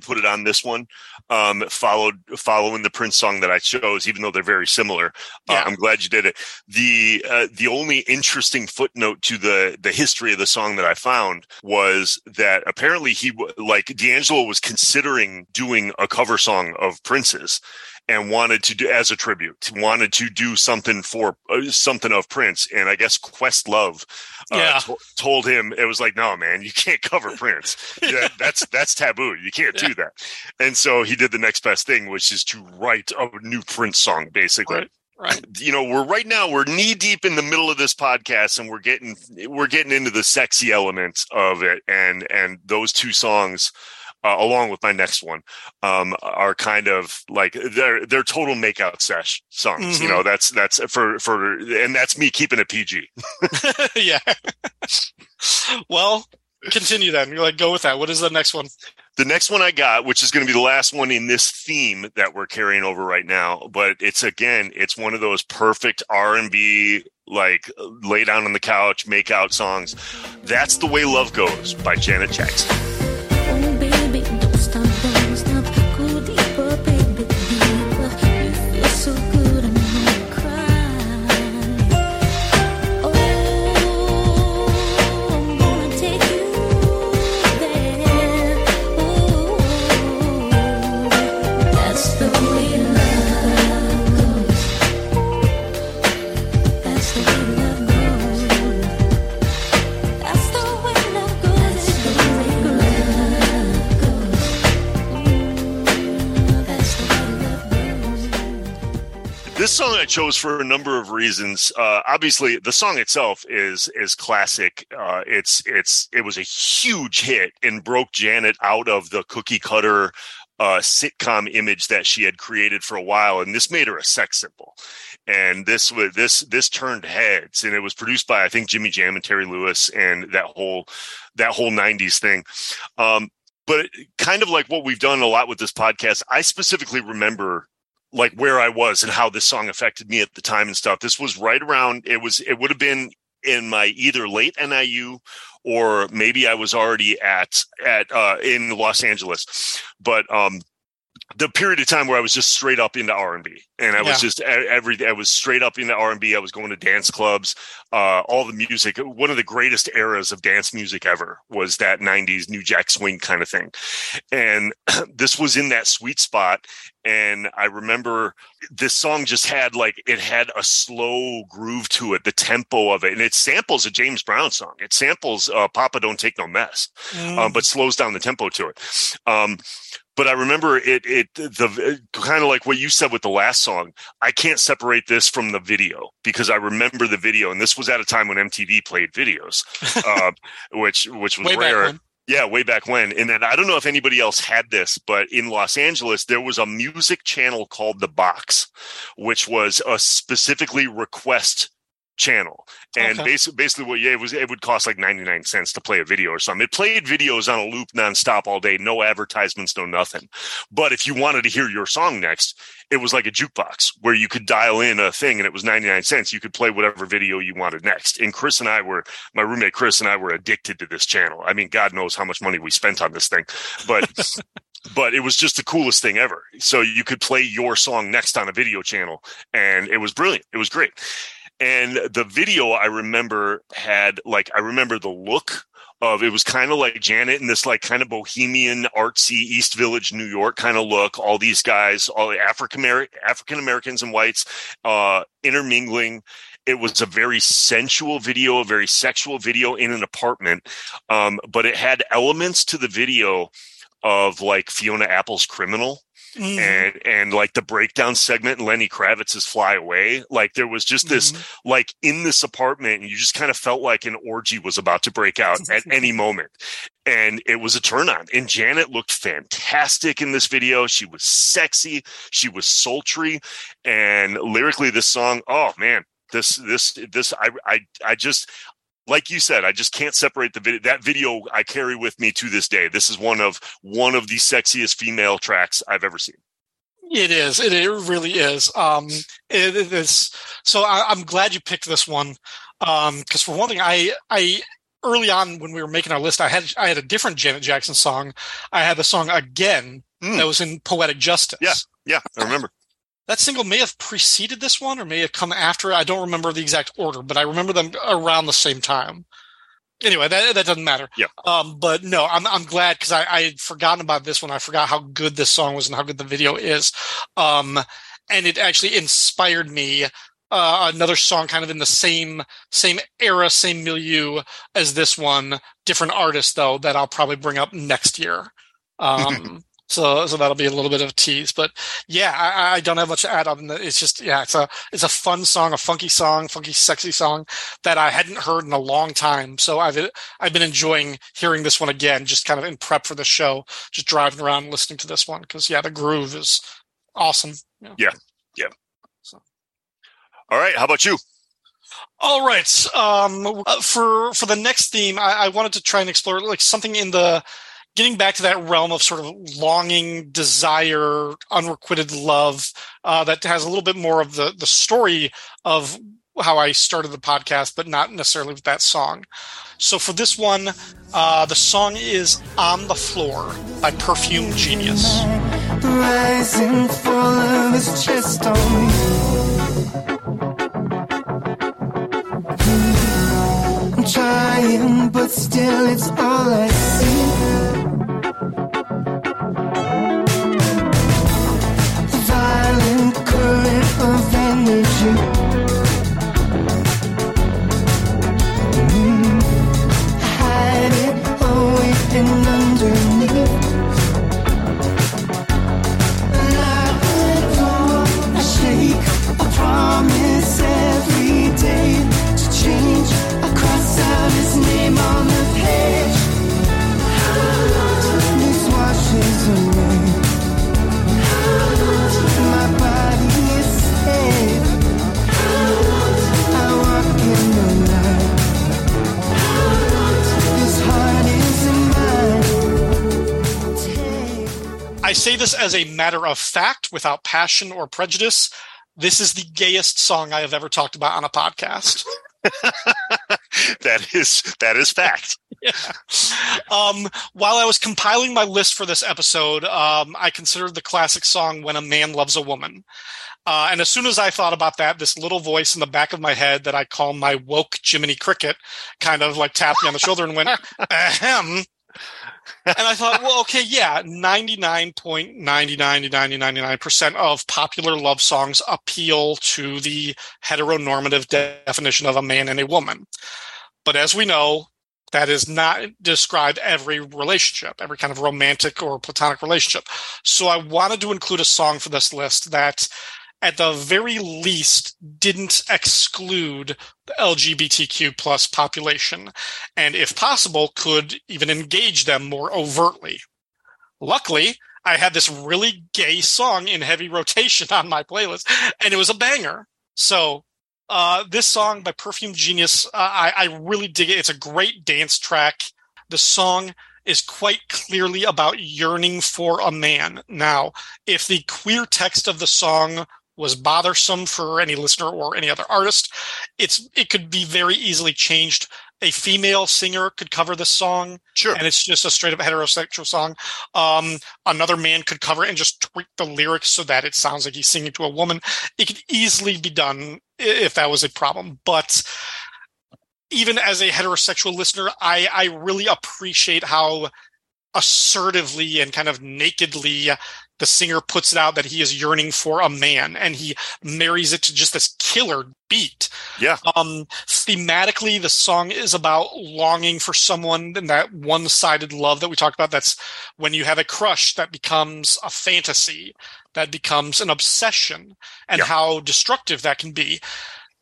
put it on this one. Following the Prince song that I chose, even though they're very similar. I'm glad you did it. The only interesting footnote to the history of the song that I found was that apparently D'Angelo was considering doing a cover song of Prince's. And wanted to do something for something of Prince. And I guess Questlove told him, it was like, no, man, you can't cover Prince. Yeah, that's taboo. You can't do that. And so he did the next best thing, which is to write a new Prince song, basically. Right. You know, we're knee deep in the middle of this podcast, and we're getting into the sexy elements of it. And those two songs, along with my next one, are kind of like they're total makeout sesh songs. Mm-hmm. You know, that's for and that's me keeping it PG. Yeah. Well, continue then. You're like, go with that. What is the next one? The next one I got, which is going to be the last one in this theme that we're carrying over right now, but it's one of those perfect R&B, like lay down on the couch, make out songs. That's The Way Love Goes by Janet Jackson. This song I chose for a number of reasons. Obviously, the song itself is classic. It was a huge hit and broke Janet out of the cookie cutter sitcom image that she had created for a while, and this made her a sex symbol. And this turned heads, and it was produced by, I think, Jimmy Jam and Terry Lewis, and that whole '90s thing. But kind of like what we've done a lot with this podcast, I specifically remember, like, where I was and how this song affected me at the time and stuff. This was right around, it would have been in my either late NIU or maybe I was already at in Los Angeles. But, the period of time where I was just straight up into R&B, and I was just I was straight up into R&B. I was going to dance clubs, all the music. One of the greatest eras of dance music ever was that '90s New Jack Swing kind of thing, and this was in that sweet spot. And I remember this song just had a slow groove to it, the tempo of it, and it samples a James Brown song. It samples "Papa Don't Take No Mess," but slows down the tempo to it. But I remember it kind of like what you said with the last song. I can't separate this from the video because I remember the video, and this was at a time when MTV played videos, which was rare. Yeah, way back when. And then I don't know if anybody else had this, but in Los Angeles, there was a music channel called The Box, which was a specifically request channel. And basically what it would cost like 99 cents to play a video or something. It played videos on a loop nonstop all day, no advertisements, no nothing. But if you wanted to hear your song next, it was like a jukebox where you could dial in a thing and it was 99 cents. You could play whatever video you wanted next. And my roommate Chris and I were addicted to this channel. I mean, God knows how much money we spent on this thing, but but it was just the coolest thing ever. So you could play your song next on a video channel, and it was brilliant. It was great. And the video I remember had, I remember the look of, it was kind of like Janet in this like kind of bohemian, artsy East Village, New York kind of look. All these guys, all African Americans and whites intermingling. It was a very sensual video, a very sexual video in an apartment, but it had elements to the video of like Fiona Apple's Criminal. Mm-hmm. And like the breakdown segment, Lenny Kravitz's Fly Away. Like there was just this, mm-hmm. like in this apartment, and you just kind of felt like an orgy was about to break out at any moment. And it was a turn on. And Janet looked fantastic in this video. She was sexy. She was sultry. And lyrically, this song, oh man, this, I just, like you said, I just can't separate the video. That video I carry with me to this day. This is one of the sexiest female tracks I've ever seen. It is. It really is. It is. So I'm glad you picked this one. Because for one thing, I early on when we were making our list, I had a different Janet Jackson song. I had the song Again that was in Poetic Justice. Yeah, I remember. That single may have preceded this one or may have come after. I don't remember the exact order, but I remember them around the same time. Anyway, that doesn't matter. Yeah. But no, I'm glad because I had forgotten about this one. I forgot how good this song was and how good the video is. And it actually inspired me another song kind of in the same era, same milieu as this one. Different artist, though, that I'll probably bring up next year. So that'll be a little bit of a tease, but yeah, I don't have much to add on. It's just, yeah, it's a fun song, funky, sexy song that I hadn't heard in a long time. So I've been enjoying hearing this one again, just kind of in prep for the show, just driving around listening to this one. Cause yeah, the groove is awesome. Yeah. So. All right. How about you? All right. For the next theme, I wanted to try and explore like something in the, getting back to that realm of sort of longing, desire, unrequited love, that has a little bit more of the story of how I started the podcast, but not necessarily with that song. So for this one, the song is On the Floor by Perfume Genius. Rising, full of his chest on me. Trying, but still it's all I see. Of energy, hide it away and underneath. And I shake. I promise every day to change. I cross out his name on the page. This washes away. My body. I say this as a matter of fact, without passion or prejudice. This is the gayest song I have ever talked about on a podcast. That is fact. Yeah. While I was compiling my list for this episode, I considered the classic song When a Man Loves a Woman. And as soon as I thought about that, this little voice in the back of my head that I call my woke Jiminy Cricket kind of like tapped me on the shoulder and went, ahem. And I thought, well, okay, yeah, 99.99% of popular love songs appeal to the heteronormative definition of a man and a woman. But as we know, that is not describe every relationship, every kind of romantic or platonic relationship. So I wanted to include a song for this list that at the very least didn't exclude the LGBTQ plus population, and if possible, could even engage them more overtly. Luckily, I had this really gay song in heavy rotation on my playlist, and it was a banger. So this song by Perfume Genius, I really dig it. It's a great dance track. The song is quite clearly about yearning for a man. Now, if the queer text of the song was bothersome for any listener or any other artist, it could be very easily changed. A female singer could cover this song, sure, and it's just a straight up heterosexual song. Another man could cover it and just tweak the lyrics so that it sounds like he's singing to a woman. It could easily be done if that was a problem, but even as a heterosexual listener, I really appreciate how assertively and kind of nakedly the singer puts it out that he is yearning for a man, and he marries it to just this killer beat. Yeah. Thematically, the song is about longing for someone and that one-sided love that we talked about. That's when you have a crush that becomes a fantasy, that becomes an obsession, and how destructive that can be.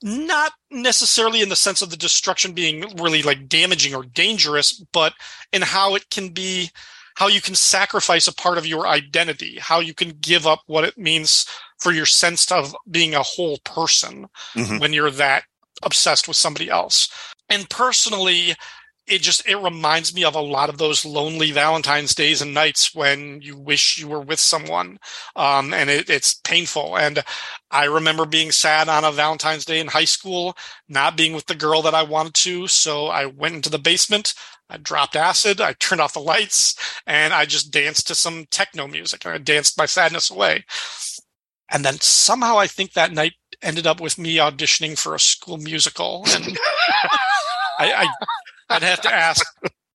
Not necessarily in the sense of the destruction being really like damaging or dangerous, but in how it can be, how you can sacrifice a part of your identity, how you can give up what it means for your sense of being a whole person when you're that obsessed with somebody else. And personally, it reminds me of a lot of those lonely Valentine's days and nights when you wish you were with someone, and it's painful. And I remember being sad on a Valentine's Day in high school, not being with the girl that I wanted to. So I went into the basement, I dropped acid, I turned off the lights, and I just danced to some techno music. And I danced my sadness away. And then somehow I think that night ended up with me auditioning for a school musical. And I'd have to ask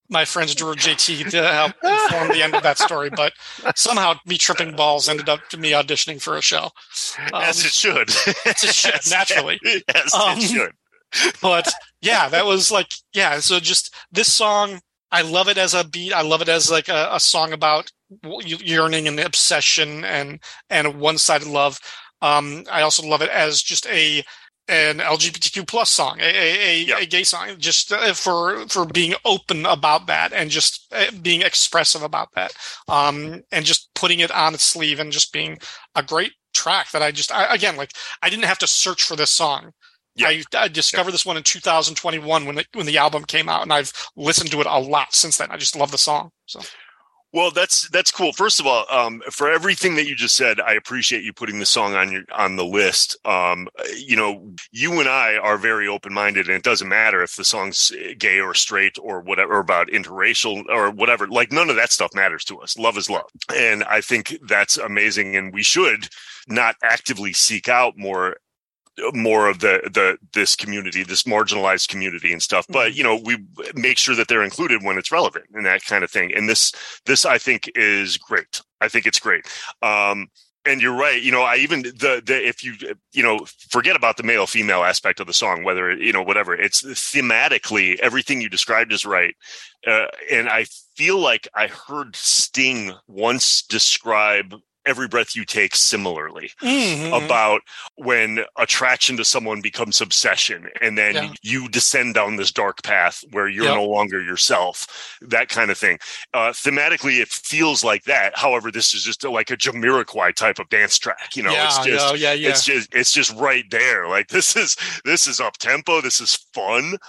my friends George JT to help inform the end of that story, but somehow me tripping balls ended up to me auditioning for a show. As it should. As it should, naturally. As it should. But yeah, that was like, yeah. So just this song, I love it as a beat. I love it as like a song about yearning and obsession and a one-sided love. I also love it as just an LGBTQ plus song, a gay song, just for being open about that and just being expressive about that, and just putting it on its sleeve and just being a great track that I didn't have to search for this song. Yeah. I discovered this one in 2021 when the album came out, and I've listened to it a lot since then. I just love the song. So. Well, that's cool. First of all, for everything that you just said, I appreciate you putting the song on the list. You and I are very open-minded, and it doesn't matter if the song's gay or straight or whatever, or about interracial or whatever. Like, none of that stuff matters to us. Love is love. And I think that's amazing, and we should not actively seek out more of this community, this marginalized community and stuff. But, we make sure that they're included when it's relevant and that kind of thing. And this I think is great. I think it's great. And you're right. I even if you forget about the male female aspect of the song, whether, whatever, it's thematically everything you described is right. And I feel like I heard Sting once describe Every Breath You Take similarly about when attraction to someone becomes obsession, and then you descend down this dark path where you're no longer yourself, that kind of thing. Thematically, it feels like that. However, this is just like a Jamiroquai type of dance track. It's just right there. Like, this is up tempo. This is fun.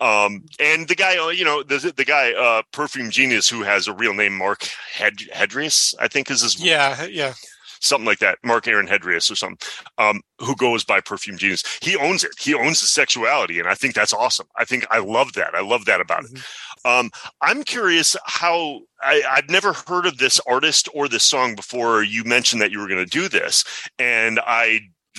And the guy, Perfume Genius, who has a real name, Mark Hedrius, I think is his. Yeah. Something like that. Mark Aaron Hedrius or something, who goes by Perfume Genius. He owns it. He owns the sexuality. And I think that's awesome. I think I love that. I love that about it. I'm curious how I've never heard of this artist or this song before you mentioned that you were going to do this. And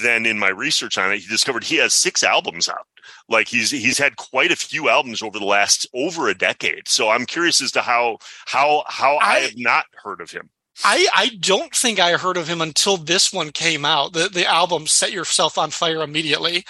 then in my research on it, he discovered he has 6 albums out. Like, he's had quite a few albums over the last over a decade. So I'm curious as to how I have not heard of him. I don't think I heard of him until this one came out. The album Set Yourself on Fire Immediately,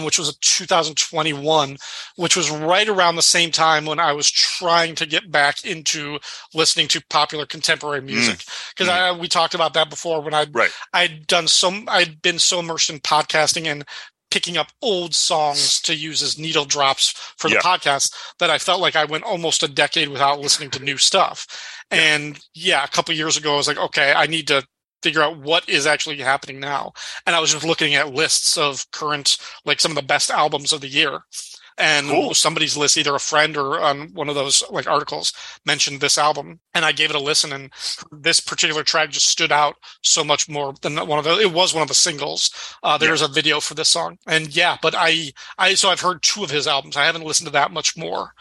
which was 2021, which was right around the same time when I was trying to get back into listening to popular contemporary music. Because we talked about that before when I'd been so immersed in podcasting and picking up old songs to use as needle drops for the podcast that I felt like I went almost a decade without listening to new stuff. And a couple of years ago, I was like, okay, I need to figure out what is actually happening now. And I was just looking at lists of current, like some of the best albums of the year. And somebody's list, either a friend or on one of those like articles, mentioned this album, and I gave it a listen. And this particular track just stood out so much more than one of the. It was one of the singles. There's a video for this song, and but so I've heard 2 of his albums. I haven't listened to that much more,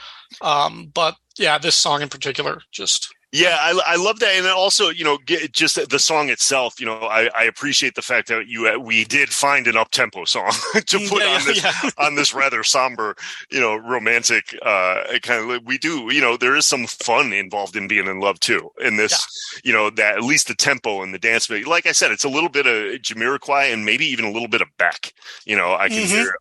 but this song in particular just. Yeah, I love that. And also, you know, just the song itself, you know, I appreciate the fact that we did find an up-tempo song to put on this rather somber, you know, romantic kind of, we do, you know, there is some fun involved in being in love too. In this, you know, that at least the tempo and the dance, like I said, it's a little bit of Jamiroquai and maybe even a little bit of Beck. You know, I can hear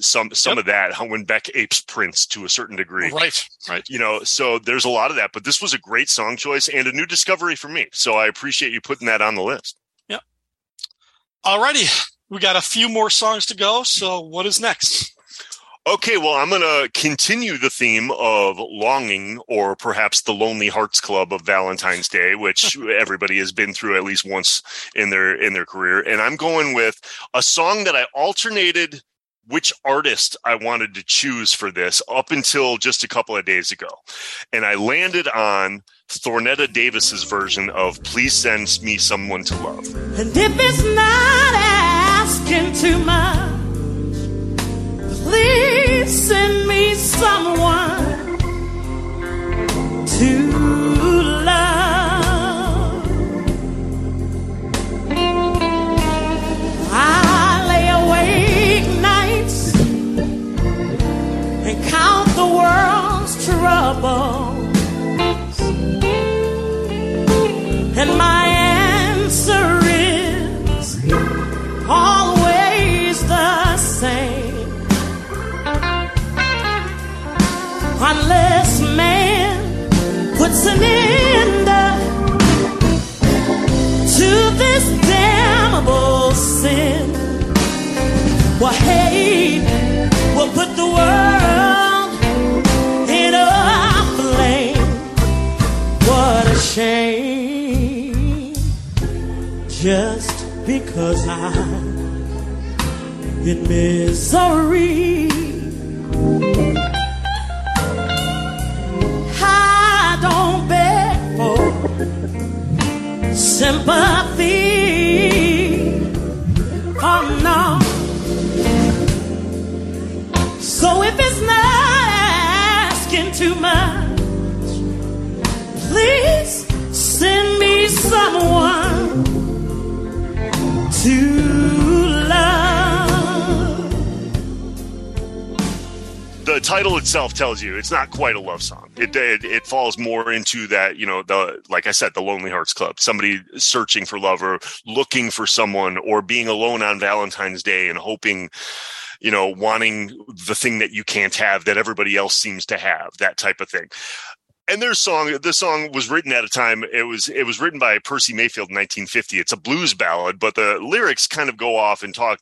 some of that when Beck apes Prince to a certain degree. Right. You know, so there's a lot of that, but this was a great song choice and a new discovery for me. So I appreciate you putting that on the list. Yep. Alrighty. We got a few more songs to go. So what is next? Okay, well, I'm going to continue the theme of longing, or perhaps the Lonely Hearts Club of Valentine's Day, which everybody has been through at least once in their career. And I'm going with a song that I alternated which artist I wanted to choose for this up until just a couple of days ago. And I landed on Thornetta Davis's version of Please Send Me Someone to Love. And if it's not asking too much, please send me someone to love. I lay awake and count the world's troubles, and my answer is always the same. Unless man puts an end to this damnable sin, well, hate will put the world in a flame. What a shame. Just because I'm in misery, I don't beg for sympathy. Oh no. So if it's not asking too much, please send me someone to love. The title itself tells you it's not quite a love song. It falls more into that, you know, the, like I said, the Lonely Hearts Club, somebody searching for love or looking for someone or being alone on Valentine's Day and hoping, you know, wanting the thing that you can't have that everybody else seems to have, that type of thing. And this song was written at a time, it was written by Percy Mayfield in 1950. It's a blues ballad, but the lyrics kind of go off and talk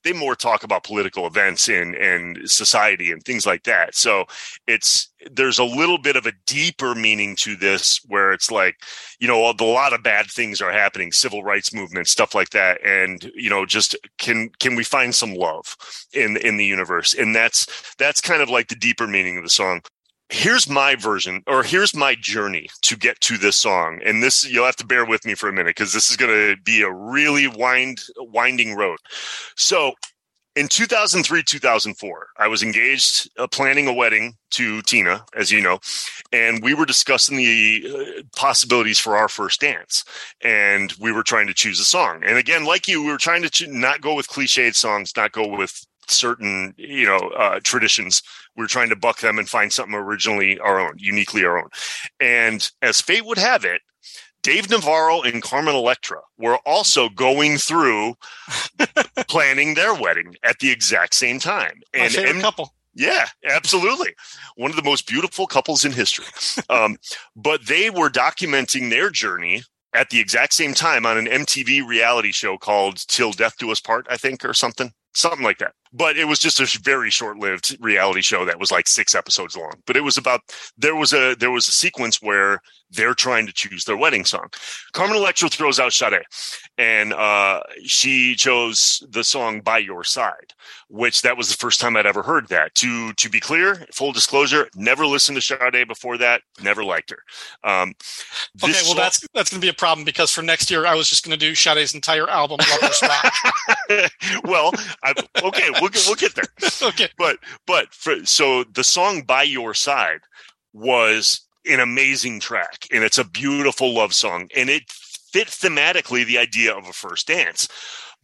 about political events and society and things like that. So there's a little bit of a deeper meaning to this where it's like, you know, a lot of bad things are happening, civil rights movement, stuff like that. And, you know, just can we find some love in the universe? And that's kind of like the deeper meaning of the song. Here's my version, or here's my journey to get to this song. And this, you'll have to bear with me for a minute, because this is going to be a really winding road. So in 2003, 2004, I was engaged, planning a wedding to Tina, as you know, and we were discussing the possibilities for our first dance, and we were trying to choose a song. And again, like you, we were trying to not go with cliched songs, not go with certain, you know, traditions. We were trying to buck them and find something originally our own, uniquely our own. And as fate would have it, Dave Navarro and Carmen Electra were also going through planning their wedding at the exact same time. My favorite couple. Yeah, absolutely. One of the most beautiful couples in history. But they were documenting their journey at the exact same time on an MTV reality show called Till Death Do Us Part, I think, or something like that. But it was just a very short-lived reality show that was like 6 episodes long. But it was about, there was a sequence where they're trying to choose their wedding song. Carmen Electra throws out Sade, and she chose the song By Your Side, which that was the first time I'd ever heard that. To be clear, full disclosure, never listened to Sade before that, never liked her. Okay, well, that's going to be a problem, because for next year, I was just going to do Sade's entire album, Lover's Rock. Well, okay, we'll get there. Okay. But so the song By Your Side was an amazing track, and it's a beautiful love song, and it fit thematically the idea of a first dance.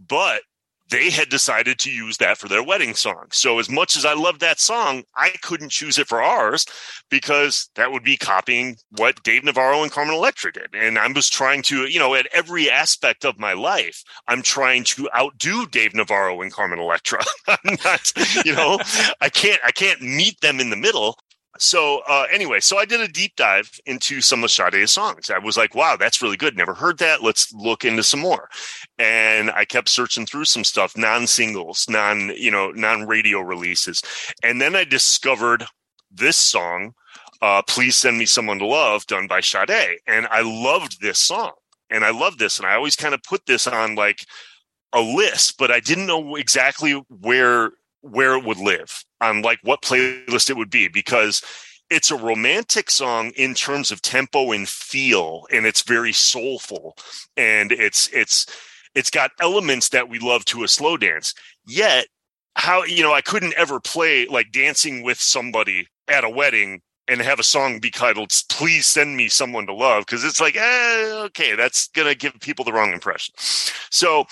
But they had decided to use that for their wedding song. So as much as I love that song, I couldn't choose it for ours because that would be copying what Dave Navarro and Carmen Electra did. And I was trying to, you know, at every aspect of my life, I'm trying to outdo Dave Navarro and Carmen Electra. I'm not, you know, I can't meet them in the middle. So anyway, so I did a deep dive into some of Sade's songs. I was like, wow, that's really good. Never heard that. Let's look into some more. And I kept searching through some stuff, non-singles, non-radio releases. And then I discovered this song, Please Send Me Someone to Love, done by Sade. And I loved this song. And I love this. And I always kind of put this on like a list, but I didn't know exactly where it would live, on like what playlist it would be, because it's a romantic song in terms of tempo and feel, and it's very soulful, and it's got elements that we love to a slow dance. Yet, how, you know, I couldn't ever play like dancing with somebody at a wedding and have a song be titled Please Send Me Someone to Love, because it's like, okay, that's gonna give people the wrong impression. So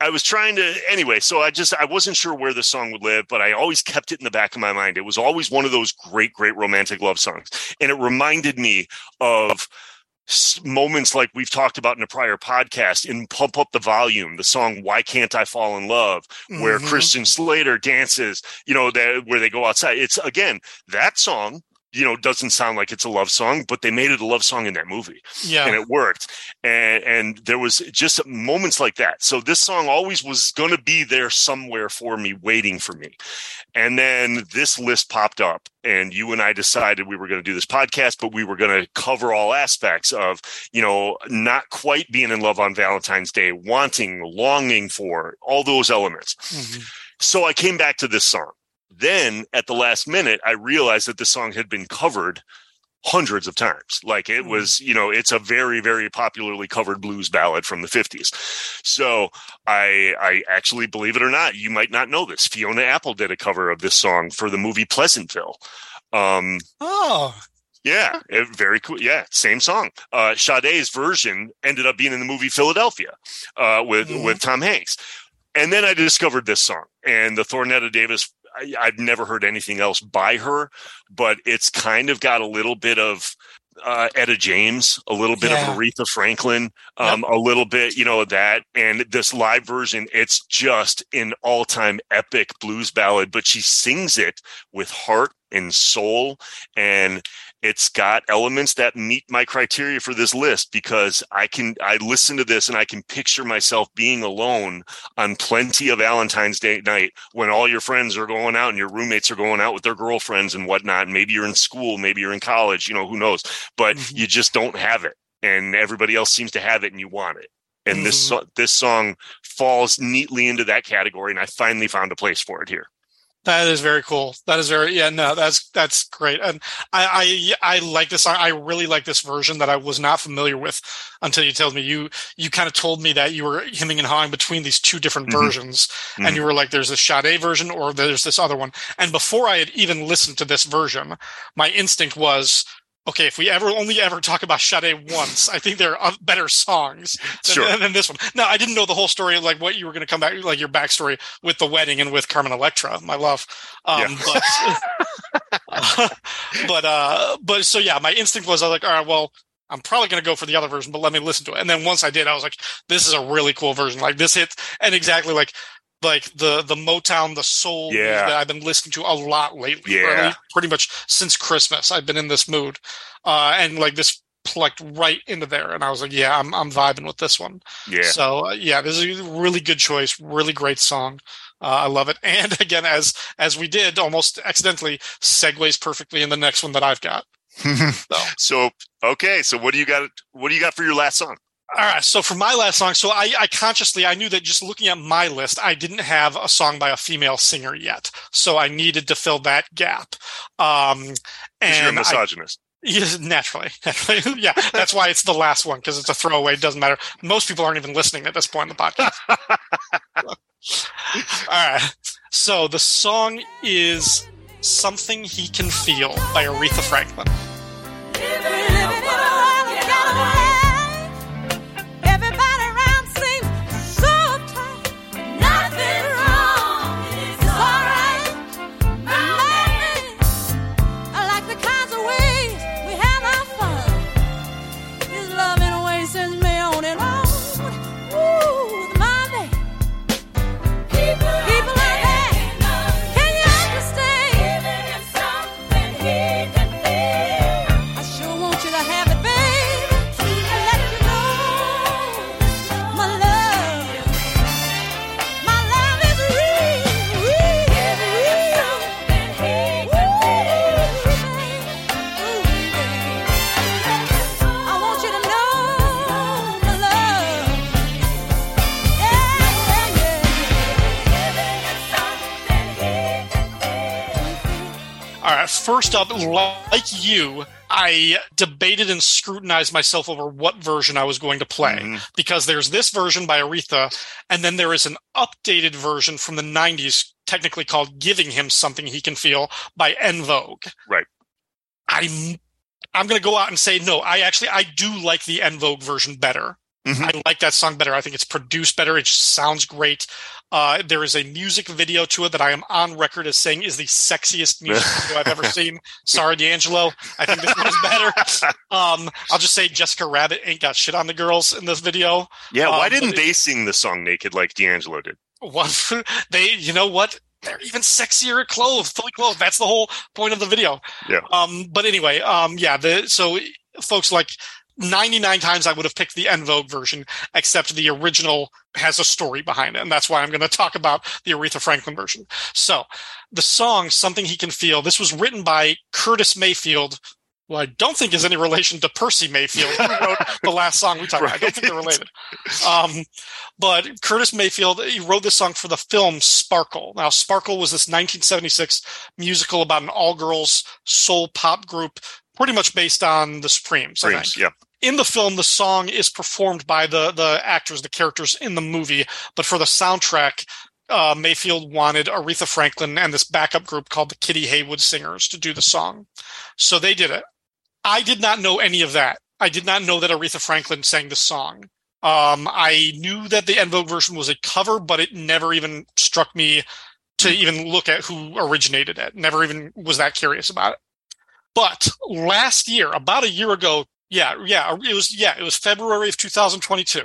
I was trying to, anyway, so I wasn't sure where the song would live, but I always kept it in the back of my mind. It was always one of those great, great romantic love songs. And it reminded me of moments like we've talked about in a prior podcast in Pump Up the Volume, the song Why Can't I Fall in Love, where Christian Slater dances, you know, that where they go outside. It's, again, that song, you know, doesn't sound like it's a love song, but they made it a love song in that movie. Yeah. And it worked. And there was just moments like that. So this song always was going to be there somewhere for me, waiting for me. And then this list popped up, and you and I decided we were going to do this podcast, but we were going to cover all aspects of, you know, not quite being in love on Valentine's Day, wanting, longing for, all those elements. Mm-hmm. So I came back to this song. Then at the last minute, I realized that the song had been covered hundreds of times. Like it was, you know, it's a very, very popularly covered blues ballad from the 50s. So I actually, believe it or not, you might not know this, Fiona Apple did a cover of this song for the movie Pleasantville. Yeah, very cool. Yeah, same song. Sade's version ended up being in the movie Philadelphia with Tom Hanks. And then I discovered this song and the Thornetta Davis. I've never heard anything else by her, but it's kind of got a little bit of Etta James, a little bit of Aretha Franklin, a little bit, you know, that. And this live version, it's just an all-time epic blues ballad, but she sings it with heart and soul. And it's got elements that meet my criteria for this list, because I listen to this and I can picture myself being alone on plenty of Valentine's Day night when all your friends are going out and your roommates are going out with their girlfriends and whatnot. Maybe you're in school, maybe you're in college, you know, who knows, but you just don't have it, and everybody else seems to have it and you want it. And this song falls neatly into that category. And I finally found a place for it here. That is very cool. That is very, that's great. And I like this song. I really like this version that I was not familiar with until you told me. You kind of told me that you were hemming and hawing between these two different versions. Mm-hmm. And you were like, there's this Sade version or there's this other one. And before I had even listened to this version, my instinct was, okay, if we only ever talk about Sade once, I think there are better songs than this one. Now, I didn't know the whole story, like what you were going to come back, like your backstory with the wedding and with Carmen Electra, my love. But so yeah, my instinct was, I was like, all right, well, I'm probably going to go for the other version, but let me listen to it. And then once I did, I was like, this is a really cool version. Like this hits, and exactly like the Motown, the soul that I've been listening to a lot lately, really, pretty much since Christmas. I've been in this mood, and like this plucked right into there. And I was like, yeah, I'm vibing with this one. Yeah. So this is a really good choice. Really great song. I love it. And again, as we did almost accidentally, segues perfectly in the next one that I've got. Okay. So what do you got for your last song? All right. So for my last song, so I knew that just looking at my list, I didn't have a song by a female singer yet. So I needed to fill that gap. And you're a misogynist. Naturally. Yeah. That's why it's the last one, because it's a throwaway. It doesn't matter. Most people aren't even listening at this point in the podcast. All right. So the song is Something He Can Feel by Aretha Franklin. All right, first up, like you, I debated and scrutinized myself over what version I was going to play, because there's this version by Aretha, and then there is an updated version from the 90s, technically called Giving Him Something He Can Feel by En Vogue. Right. I'm going to go out and say, no, I do like the En Vogue version better. Mm-hmm. I like that song better. I think it's produced better. It just sounds great. There is a music video to it that I am on record as saying is the sexiest music video I've ever seen. Sorry, D'Angelo. I think this one is better. I'll just say Jessica Rabbit ain't got shit on the girls in this video. Yeah, why didn't they sing the song naked like D'Angelo did? You know what? They're even sexier clothed, fully clothed. That's the whole point of the video. Yeah. But anyway, so folks, 99 times I would have picked the En Vogue version, except the original has a story behind it. And that's why I'm going to talk about the Aretha Franklin version. So the song, Something He Can Feel, this was written by Curtis Mayfield, who I don't think is any relation to Percy Mayfield, who wrote the last song we talked about. I don't think they're related. But Curtis Mayfield, he wrote this song for the film Sparkle. Now, Sparkle was this 1976 musical about an all-girls soul pop group, pretty much based on the Supremes, I think. Yeah. In the film, the song is performed by the actors, the characters in the movie. But for the soundtrack, Mayfield wanted Aretha Franklin and this backup group called the Kitty Haywood Singers to do the song. So they did it. I did not know any of that. I did not know that Aretha Franklin sang the song. I knew that the En Vogue version was a cover, but it never even struck me to even look at who originated it. Never even was that curious about it. But last year, about a year ago, it was February of 2022.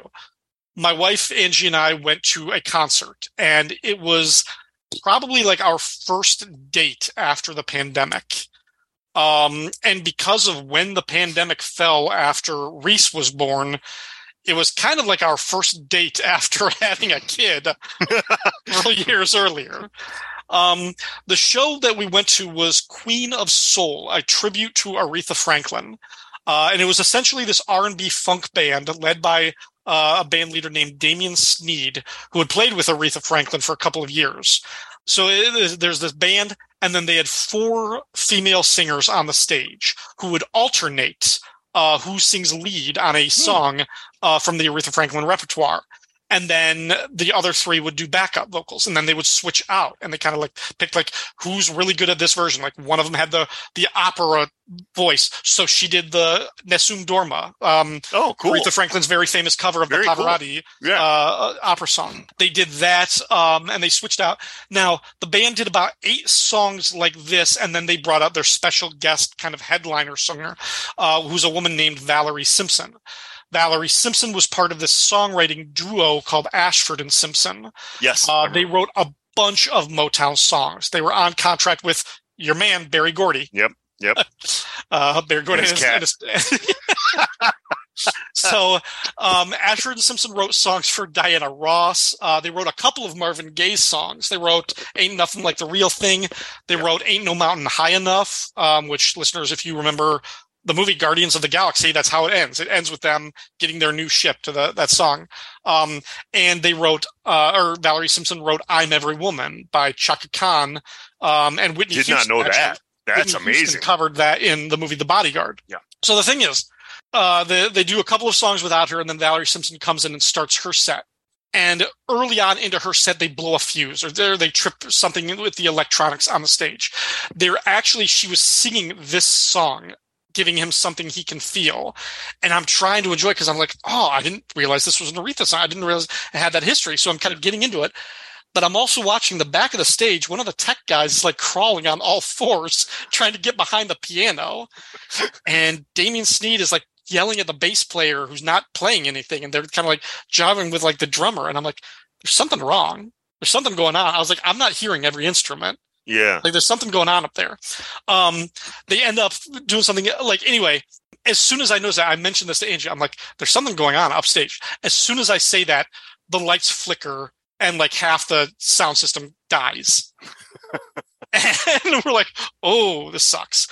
My wife, Angie, and I went to a concert, and it was probably our first date after the pandemic. And because of when the pandemic fell after Reese was born, it was kind of our first date after having a kid several years earlier. The show that we went to was Queen of Soul, a tribute to Aretha Franklin. And it was essentially this R&B funk band led by a band leader named Damian Sneed, who had played with Aretha Franklin for a couple of years. So there's this band, and then they had four female singers on the stage who would alternate who sings lead on a song from the Aretha Franklin repertoire. And then the other three would do backup vocals, and then they would switch out, and they kind of picked who's really good at this version. One of them had the opera voice, so she did the Nessun Dorma. Oh, cool! Aretha Franklin's very famous cover of the Pavarotti opera song. They did that, and they switched out. Now the band did about 8 songs like this, and then they brought out their special guest kind of headliner singer, who's a woman named Valerie Simpson. Valerie Simpson was part of this songwriting duo called Ashford and Simpson. Yes. They wrote a bunch of Motown songs. They were on contract with your man, Berry Gordy. Yep. Berry Gordy and his cat. So Ashford and Simpson wrote songs for Diana Ross. They wrote a couple of Marvin Gaye songs. They wrote Ain't Nothing Like the Real Thing. They wrote Ain't No Mountain High Enough, which, listeners, if you remember – the movie Guardians of the Galaxy, that's how it ends. It ends with them getting their new ship to that song. And they wrote, Valerie Simpson wrote I'm Every Woman by Chaka Khan. And Whitney Houston. Did not know that. That's amazing. Covered that in the movie The Bodyguard. Yeah. So the thing is, they do a couple of songs without her, and then Valerie Simpson comes in and starts her set. And early on into her set, they blow a fuse, or they trip something with the electronics on the stage. She was singing this song, Giving Him Something He Can Feel. And I'm trying to enjoy it because I'm I didn't realize this was an Aretha song. I didn't realize it had that history. So I'm kind of getting into it. But I'm also watching the back of the stage. One of the tech guys is crawling on all fours, trying to get behind the piano. And Damian Sneed is yelling at the bass player who's not playing anything. And they're kind of jiving with the drummer. And I'm there's something wrong. There's something going on. I was I'm not hearing every instrument. Yeah. There's something going on up there. They end up doing something anyway, as soon as I noticed that, I mentioned this to Angie, I'm there's something going on upstage. As soon as I say that, the lights flicker and half the sound system dies. And we're oh, this sucks.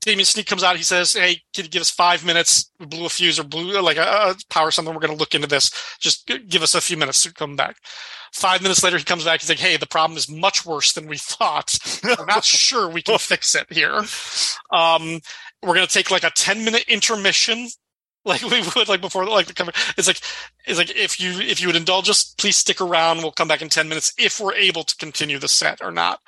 Damian Sneed comes out. He says, hey, can you give us 5 minutes? We blew a fuse or blew a power something. We're going to look into this. Just give us a few minutes to come back. 5 minutes later, he comes back. He's like, hey, the problem is much worse than we thought. We're not sure we can fix it here. We're going to take like a 10-minute intermission. Like we would, like before, like the cover. It's like if you would indulge us, please stick around. We'll come back in 10 minutes if we're able to continue the set or not.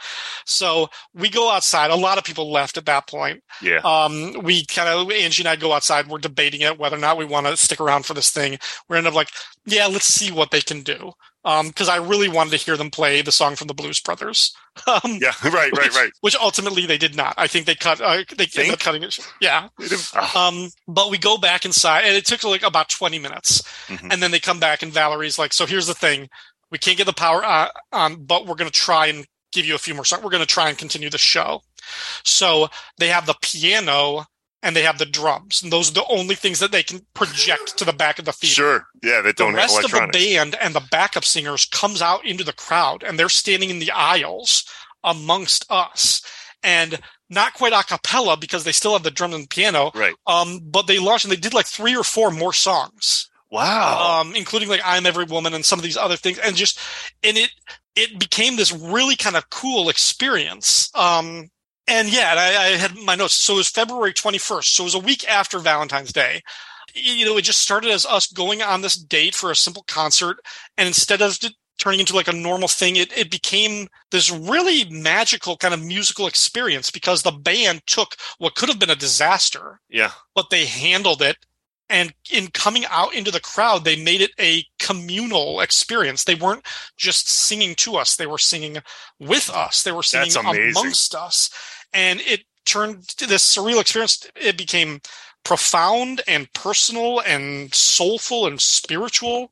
So we go outside. A lot of people left at that point. Yeah. We kind of, Angie and I go outside. We're debating it whether or not we want to stick around for this thing. We end up like, yeah, let's see what they can do. Because I really wanted to hear them play the song from the Blues Brothers. Yeah, right. Which ultimately they did not. I think they cut. They ended up cutting it. Yeah. But we go back inside, and it took like about 20 minutes, and then they come back, and Valerie's like, "So here's the thing, we can't get the power on, but we're going to try and give you a few more songs. We're going to try and continue the show." So they have the piano. And they have the drums, and those are the only things that they can project to the back of the theater. Sure, yeah, they don't have electronics. The rest of the band and the backup singers comes out into the crowd, and they're standing in the aisles amongst us, and not quite a cappella because they still have the drums and the piano. Right. But they launched, and they did like 3 or 4 more songs. Wow. Including like "I'm Every Woman" and some of these other things, and just, and it became this really kind of cool experience. And yeah, I had my notes. So it was February 21st. So it was a week after Valentine's Day. You know, it just started as us going on this date for a simple concert. And instead of turning into like a normal thing, it became this really magical kind of musical experience because the band took what could have been a disaster. Yeah. But they handled it. And in coming out into the crowd, they made it a communal experience. They weren't just singing to us. They were singing with us. They were singing amongst us. And it turned to this surreal experience. It became profound and personal and soulful and spiritual.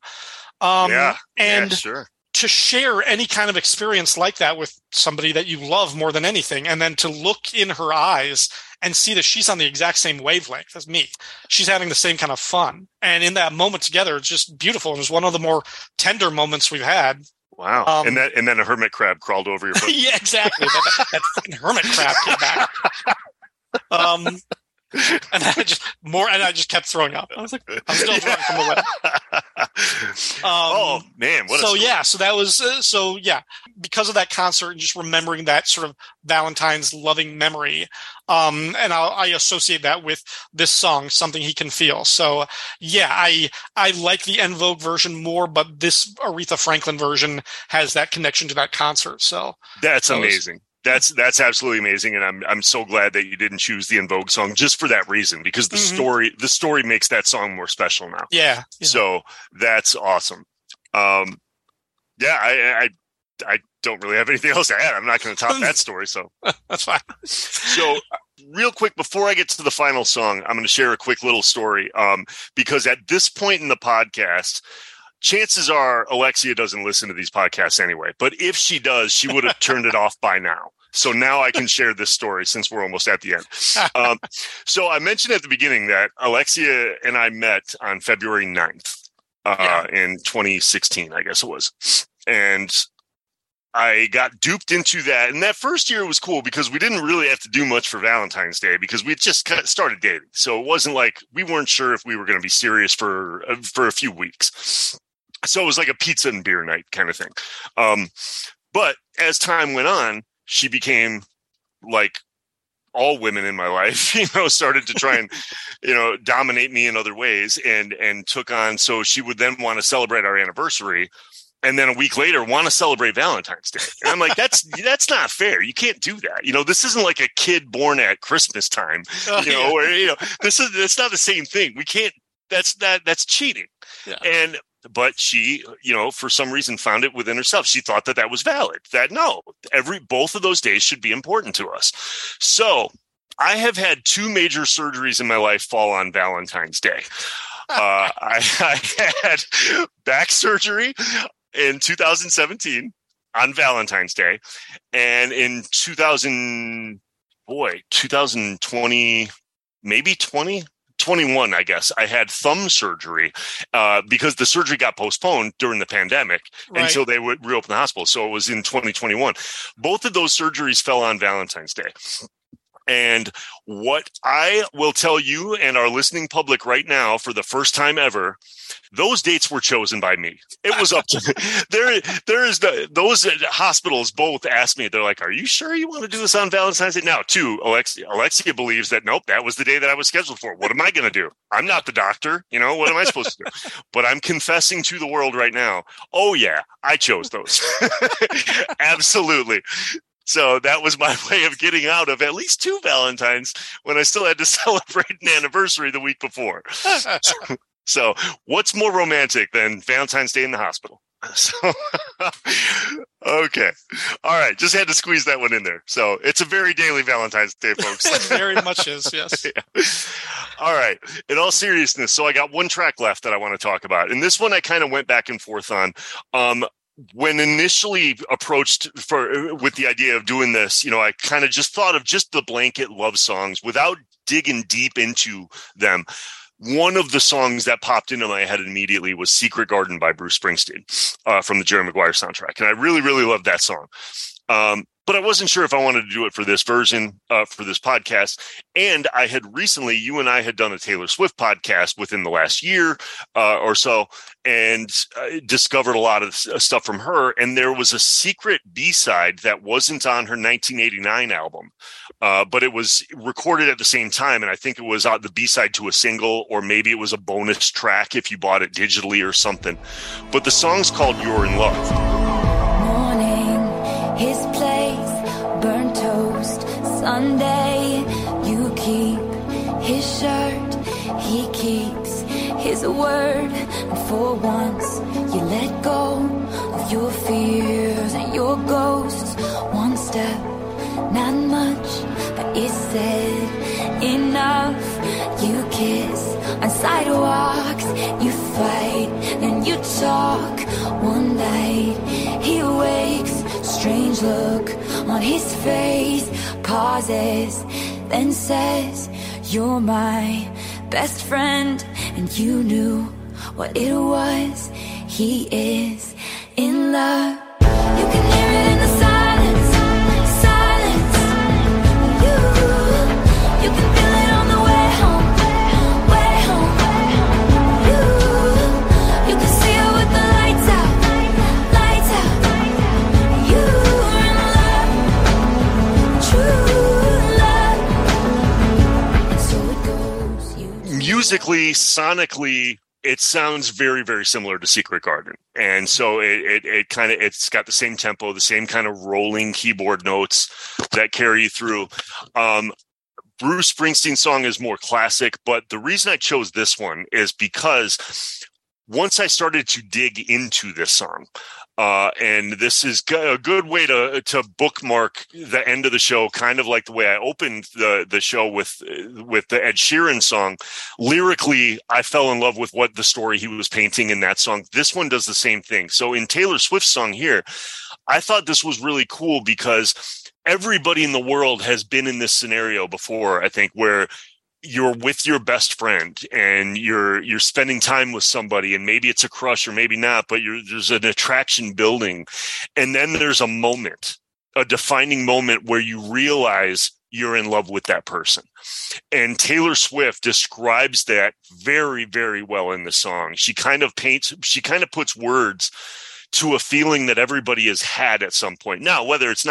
To share any kind of experience like that with somebody that you love more than anything, and then to look in her eyes and see that she's on the exact same wavelength as me. She's having the same kind of fun. And in that moment together, it's just beautiful. It was one of the more tender moments we've had. Wow. And then a hermit crab crawled over your foot. Yeah, exactly. That fucking hermit crab came back. And I just kept throwing up. I was like, I'm still drunk from the wedding. Oh man! What a story. Yeah, so that was because of that concert and just remembering that sort of Valentine's loving memory, and I associate that with this song, "Something He Can Feel." So yeah, I like the En Vogue version more, but this Aretha Franklin version has that connection to that concert. So that's amazing. That's absolutely amazing, and I'm so glad that you didn't choose the En Vogue song just for that reason, because the story makes that song more special now. Yeah. So that's awesome. I don't really have anything else to add. I'm not going to top that story, so that's fine. So real quick, before I get to the final song, I'm going to share a quick little story, because at this point in the podcast, chances are Alexia doesn't listen to these podcasts anyway, but if she does, she would have turned it off by now. So now I can share this story since we're almost at the end. So I mentioned at the beginning that Alexia and I met on February 9th in 2016, I guess it was. And I got duped into that. And that first year was cool because we didn't really have to do much for Valentine's Day because we just kind of started dating. So it wasn't like we weren't sure if we were going to be serious for a few weeks. So it was like a pizza and beer night kind of thing. But as time went on, she became like all women in my life, started to try and, dominate me in other ways and took on. So she would then want to celebrate our anniversary. And then a week later want to celebrate Valentine's Day. And I'm like, that's not fair. You can't do that. This isn't like a kid born at Christmas time, it's not the same thing. We can't, that's cheating. Yeah. But she, for some reason found it within herself. She thought that was valid, that no, both of those days should be important to us. So I have had 2 major surgeries in my life fall on Valentine's Day. I had back surgery in 2017 on Valentine's Day, and in 2020, maybe 21, I guess, I had thumb surgery because the surgery got postponed during the pandemic until they would reopen the hospital. So it was in 2021. Both of those surgeries fell on Valentine's Day. And what I will tell you and our listening public right now, for the first time ever, those dates were chosen by me. It was up to there is those hospitals both asked me, they're like, are you sure you want to do this on Valentine's Day? Now, too, Alexia believes that, nope, that was the day that I was scheduled for. What am I going to do? I'm not the doctor. You know, what am I supposed to do? But I'm confessing to the world right now. Oh, yeah, I chose those. Absolutely. So that was my way of getting out of at least two Valentines when I still had to celebrate an anniversary the week before. So what's more romantic than Valentine's Day in the hospital? So, okay. All right. Just had to squeeze that one in there. So it's a very daily Valentine's Day, folks. It very much is, yes. Yeah. All right. In all seriousness, so I got one track left that I want to talk about. And this one I kind of went back and forth on. When initially approached with the idea of doing this, you know, I kind of just thought of just the blanket love songs without digging deep into them. One of the songs that popped into my head immediately was Secret Garden by Bruce Springsteen from the Jerry Maguire soundtrack. And I really, really loved that song. But I wasn't sure if I wanted to do it for this version, for this podcast. And I had recently, you and I had done a Taylor Swift podcast within the last year or so, and discovered a lot of stuff from her. And there was a secret B-side that wasn't on her 1989 album, but it was recorded at the same time. And I think it was the B-side to a single, or maybe it was a bonus track if you bought it digitally or something. But the song's called You're in Love. Sunday, you keep his shirt, he keeps his word, and for once you let go of your fears and your ghosts. One step, not much, but it's said enough. You kiss on sidewalks, you fight, then you talk. One night he wakes, strange look on his face, pauses, then says, you're my best friend, and you knew what it was. He is in love. You can hear it in the silence, silence. You can feel it on the way home, way home, way home. You can see it with the lights out, lights out. You're in love, true love. And so it goes. Musically, sonically, it sounds very, very similar to Secret Garden. And so it kind of, it's got the same tempo, the same kind of rolling keyboard notes that carry you through. Bruce Springsteen's song is more classic, but the reason I chose this one is because once I started to dig into this song, and this is a good way to bookmark the end of the show, kind of like the way I opened the show with the Ed Sheeran song. Lyrically, I fell in love with what the story he was painting in that song. This one does the same thing. So in Taylor Swift's song here, I thought this was really cool because everybody in the world has been in this scenario before, I think, where you're with your best friend and you're spending time with somebody, and maybe it's a crush or maybe not, but there's an attraction building. And then there's a moment, a defining moment where you realize you're in love with that person. And Taylor Swift describes that very, very well in the song. She kind of puts words to a feeling that everybody has had at some point. Now, whether it's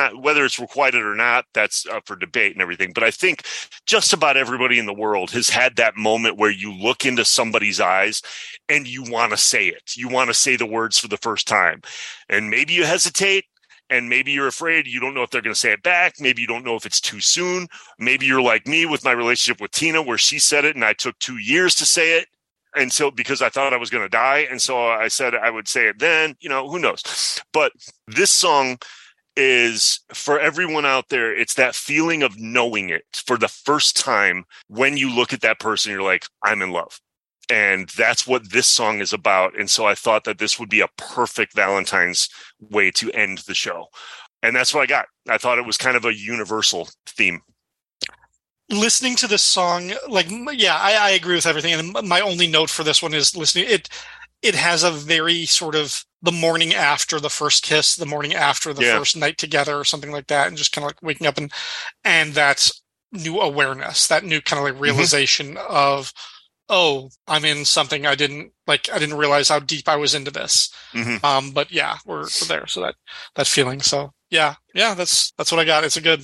requited or not, that's up for debate and everything. But I think just about everybody in the world has had that moment where you look into somebody's eyes and you want to say it. You want to say the words for the first time. And maybe you hesitate, and maybe you're afraid. You don't know if they're going to say it back. Maybe you don't know if it's too soon. Maybe you're like me with my relationship with Tina, where she said it and I took 2 years to say it. And so, because I thought I was going to die. And so I said I would say it then, you know, who knows? But this song is for everyone out there. It's that feeling of knowing it for the first time. When you look at that person, you're like, I'm in love. And that's what this song is about. And so I thought that this would be a perfect Valentine's way to end the show. And that's what I got. I thought it was kind of a universal theme. Listening to this song, I agree with everything. And my only note for this one is listening. It has a very sort of the morning after the first kiss, the morning after the first night together or something like that. And just kind of like waking up and that's new awareness, that new kind of like realization of, oh, I'm in something I didn't realize how deep I was into this. But yeah, we're there. So that feeling. So yeah, that's what I got. It's a good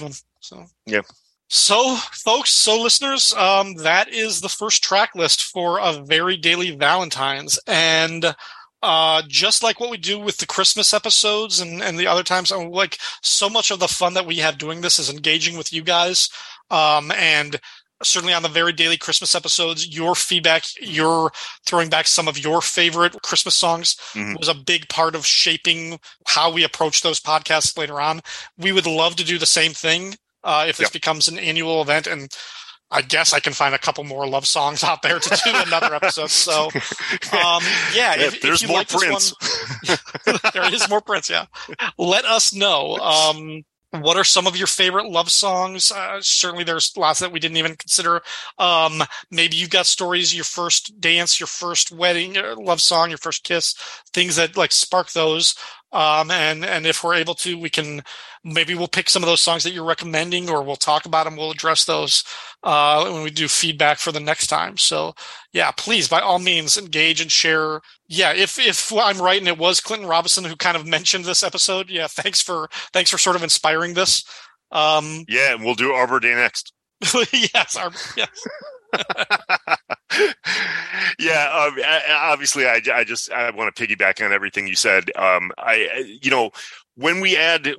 one. So yeah. So folks, so listeners, that is the first track list for A Very Daily Valentine's. And just like what we do with the Christmas episodes and the other times, I'm like, so much of the fun that we have doing this is engaging with you guys. And certainly on the Very Daily Christmas episodes, your feedback, your throwing back some of your favorite Christmas songs was a big part of shaping how we approach those podcasts later on. We would love to do the same thing if this becomes an annual event, and I guess I can find a couple more love songs out there to do another episode. So, if there's if you more like Prince. There is more Prince, yeah. Let us know. What are some of your favorite love songs? Certainly there's lots that we didn't even consider. Maybe you've got stories, your first dance, your first wedding, your love song, your first kiss, things that like spark those. And if we're able to, we can, maybe we'll pick some of those songs that you're recommending, or we'll talk about them. We'll address those when we do feedback for the next time. So yeah, please, by all means, engage and share. Yeah. If I'm right, and it was Clinton Robinson who kind of mentioned this episode. Yeah. Thanks for sort of inspiring this. Yeah. And we'll do Arbor Day next. Yes. Yeah, obviously, I want to piggyback on everything you said. When we do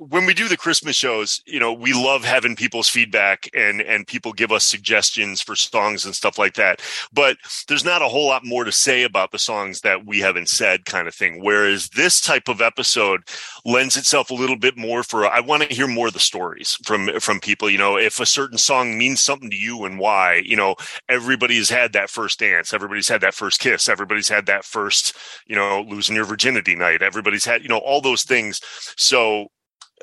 the Christmas shows, you know, we love having people's feedback and people give us suggestions for songs and stuff like that. But there's not a whole lot more to say about the songs that we haven't said, kind of thing. Whereas this type of episode lends itself a little bit more for, I want to hear more of the stories from people. You know, if a certain song means something to you and why, you know, everybody's had that first dance. Everybody's had that first kiss. Everybody's had that first, you know, losing your virginity night. Everybody's had, you know, all those things. So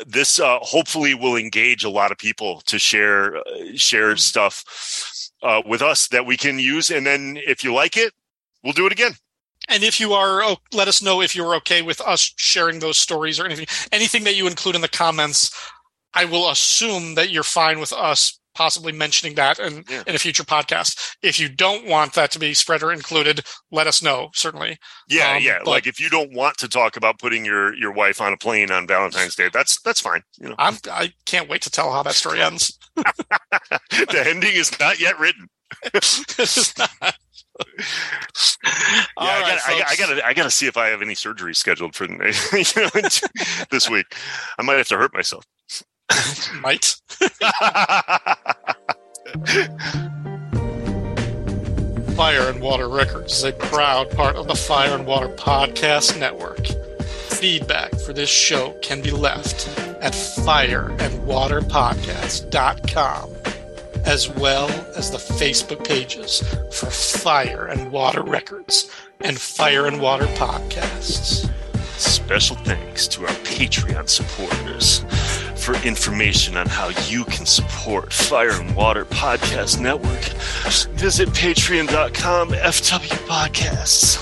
this hopefully will engage a lot of people to share stuff with us that we can use. And then if you like it, we'll do it again. And if you are, let us know if you're okay with us sharing those stories or anything that you include in the comments. I will assume that you're fine with us possibly mentioning that in a future podcast. If you don't want that to be spread or included, let us know, certainly. Yeah, yeah. But, like, if you don't want to talk about putting your wife on a plane on Valentine's Day, that's fine. You know, I can't wait to tell how that story ends. The ending is not yet written. It's not. Yeah, I gotta see if I have any surgery scheduled for this week. I might have to hurt myself. Might. Fire and Water Records is a proud part of the Fire and Water Podcast Network. Feedback for this show can be left at fireandwaterpodcast.com, as well as the Facebook pages for Fire and Water Records and Fire and Water Podcasts. Special thanks to our Patreon supporters. For information on how you can support Fire and Water Podcast Network, visit patreon.com/FW Podcasts.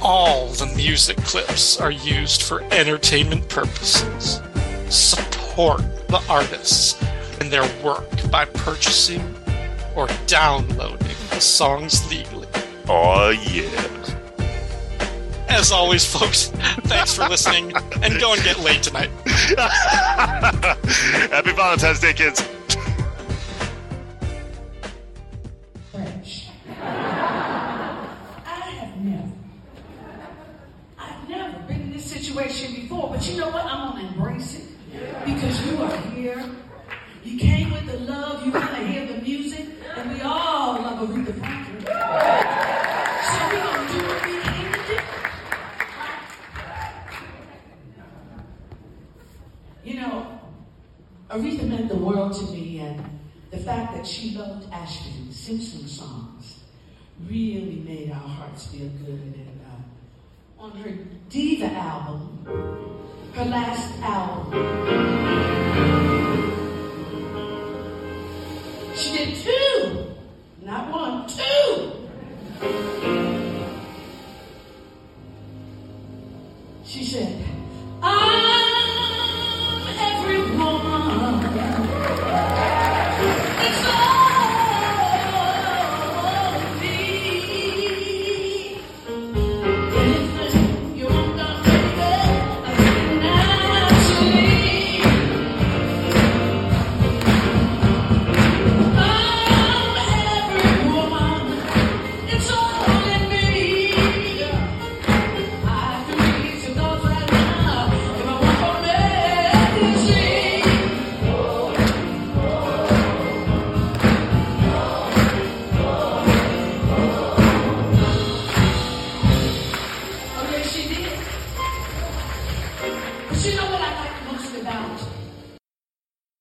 All the music clips are used for entertainment purposes. Support the artists and their work by purchasing or downloading the songs legally. Oh yeah. As always, folks, thanks for listening, and go and get laid tonight. Happy Valentine's Day, kids. French. I've never been in this situation before, but you know what? I'm going to embrace it, because you are here. You came with the love. You want to hear the music, and we all love Aretha Franklin. So we're going to do what we can. You know, Aretha meant the world to me, and the fact that she loved Ashton Simpson's songs really made our hearts feel good. And on her Diva album, her last album,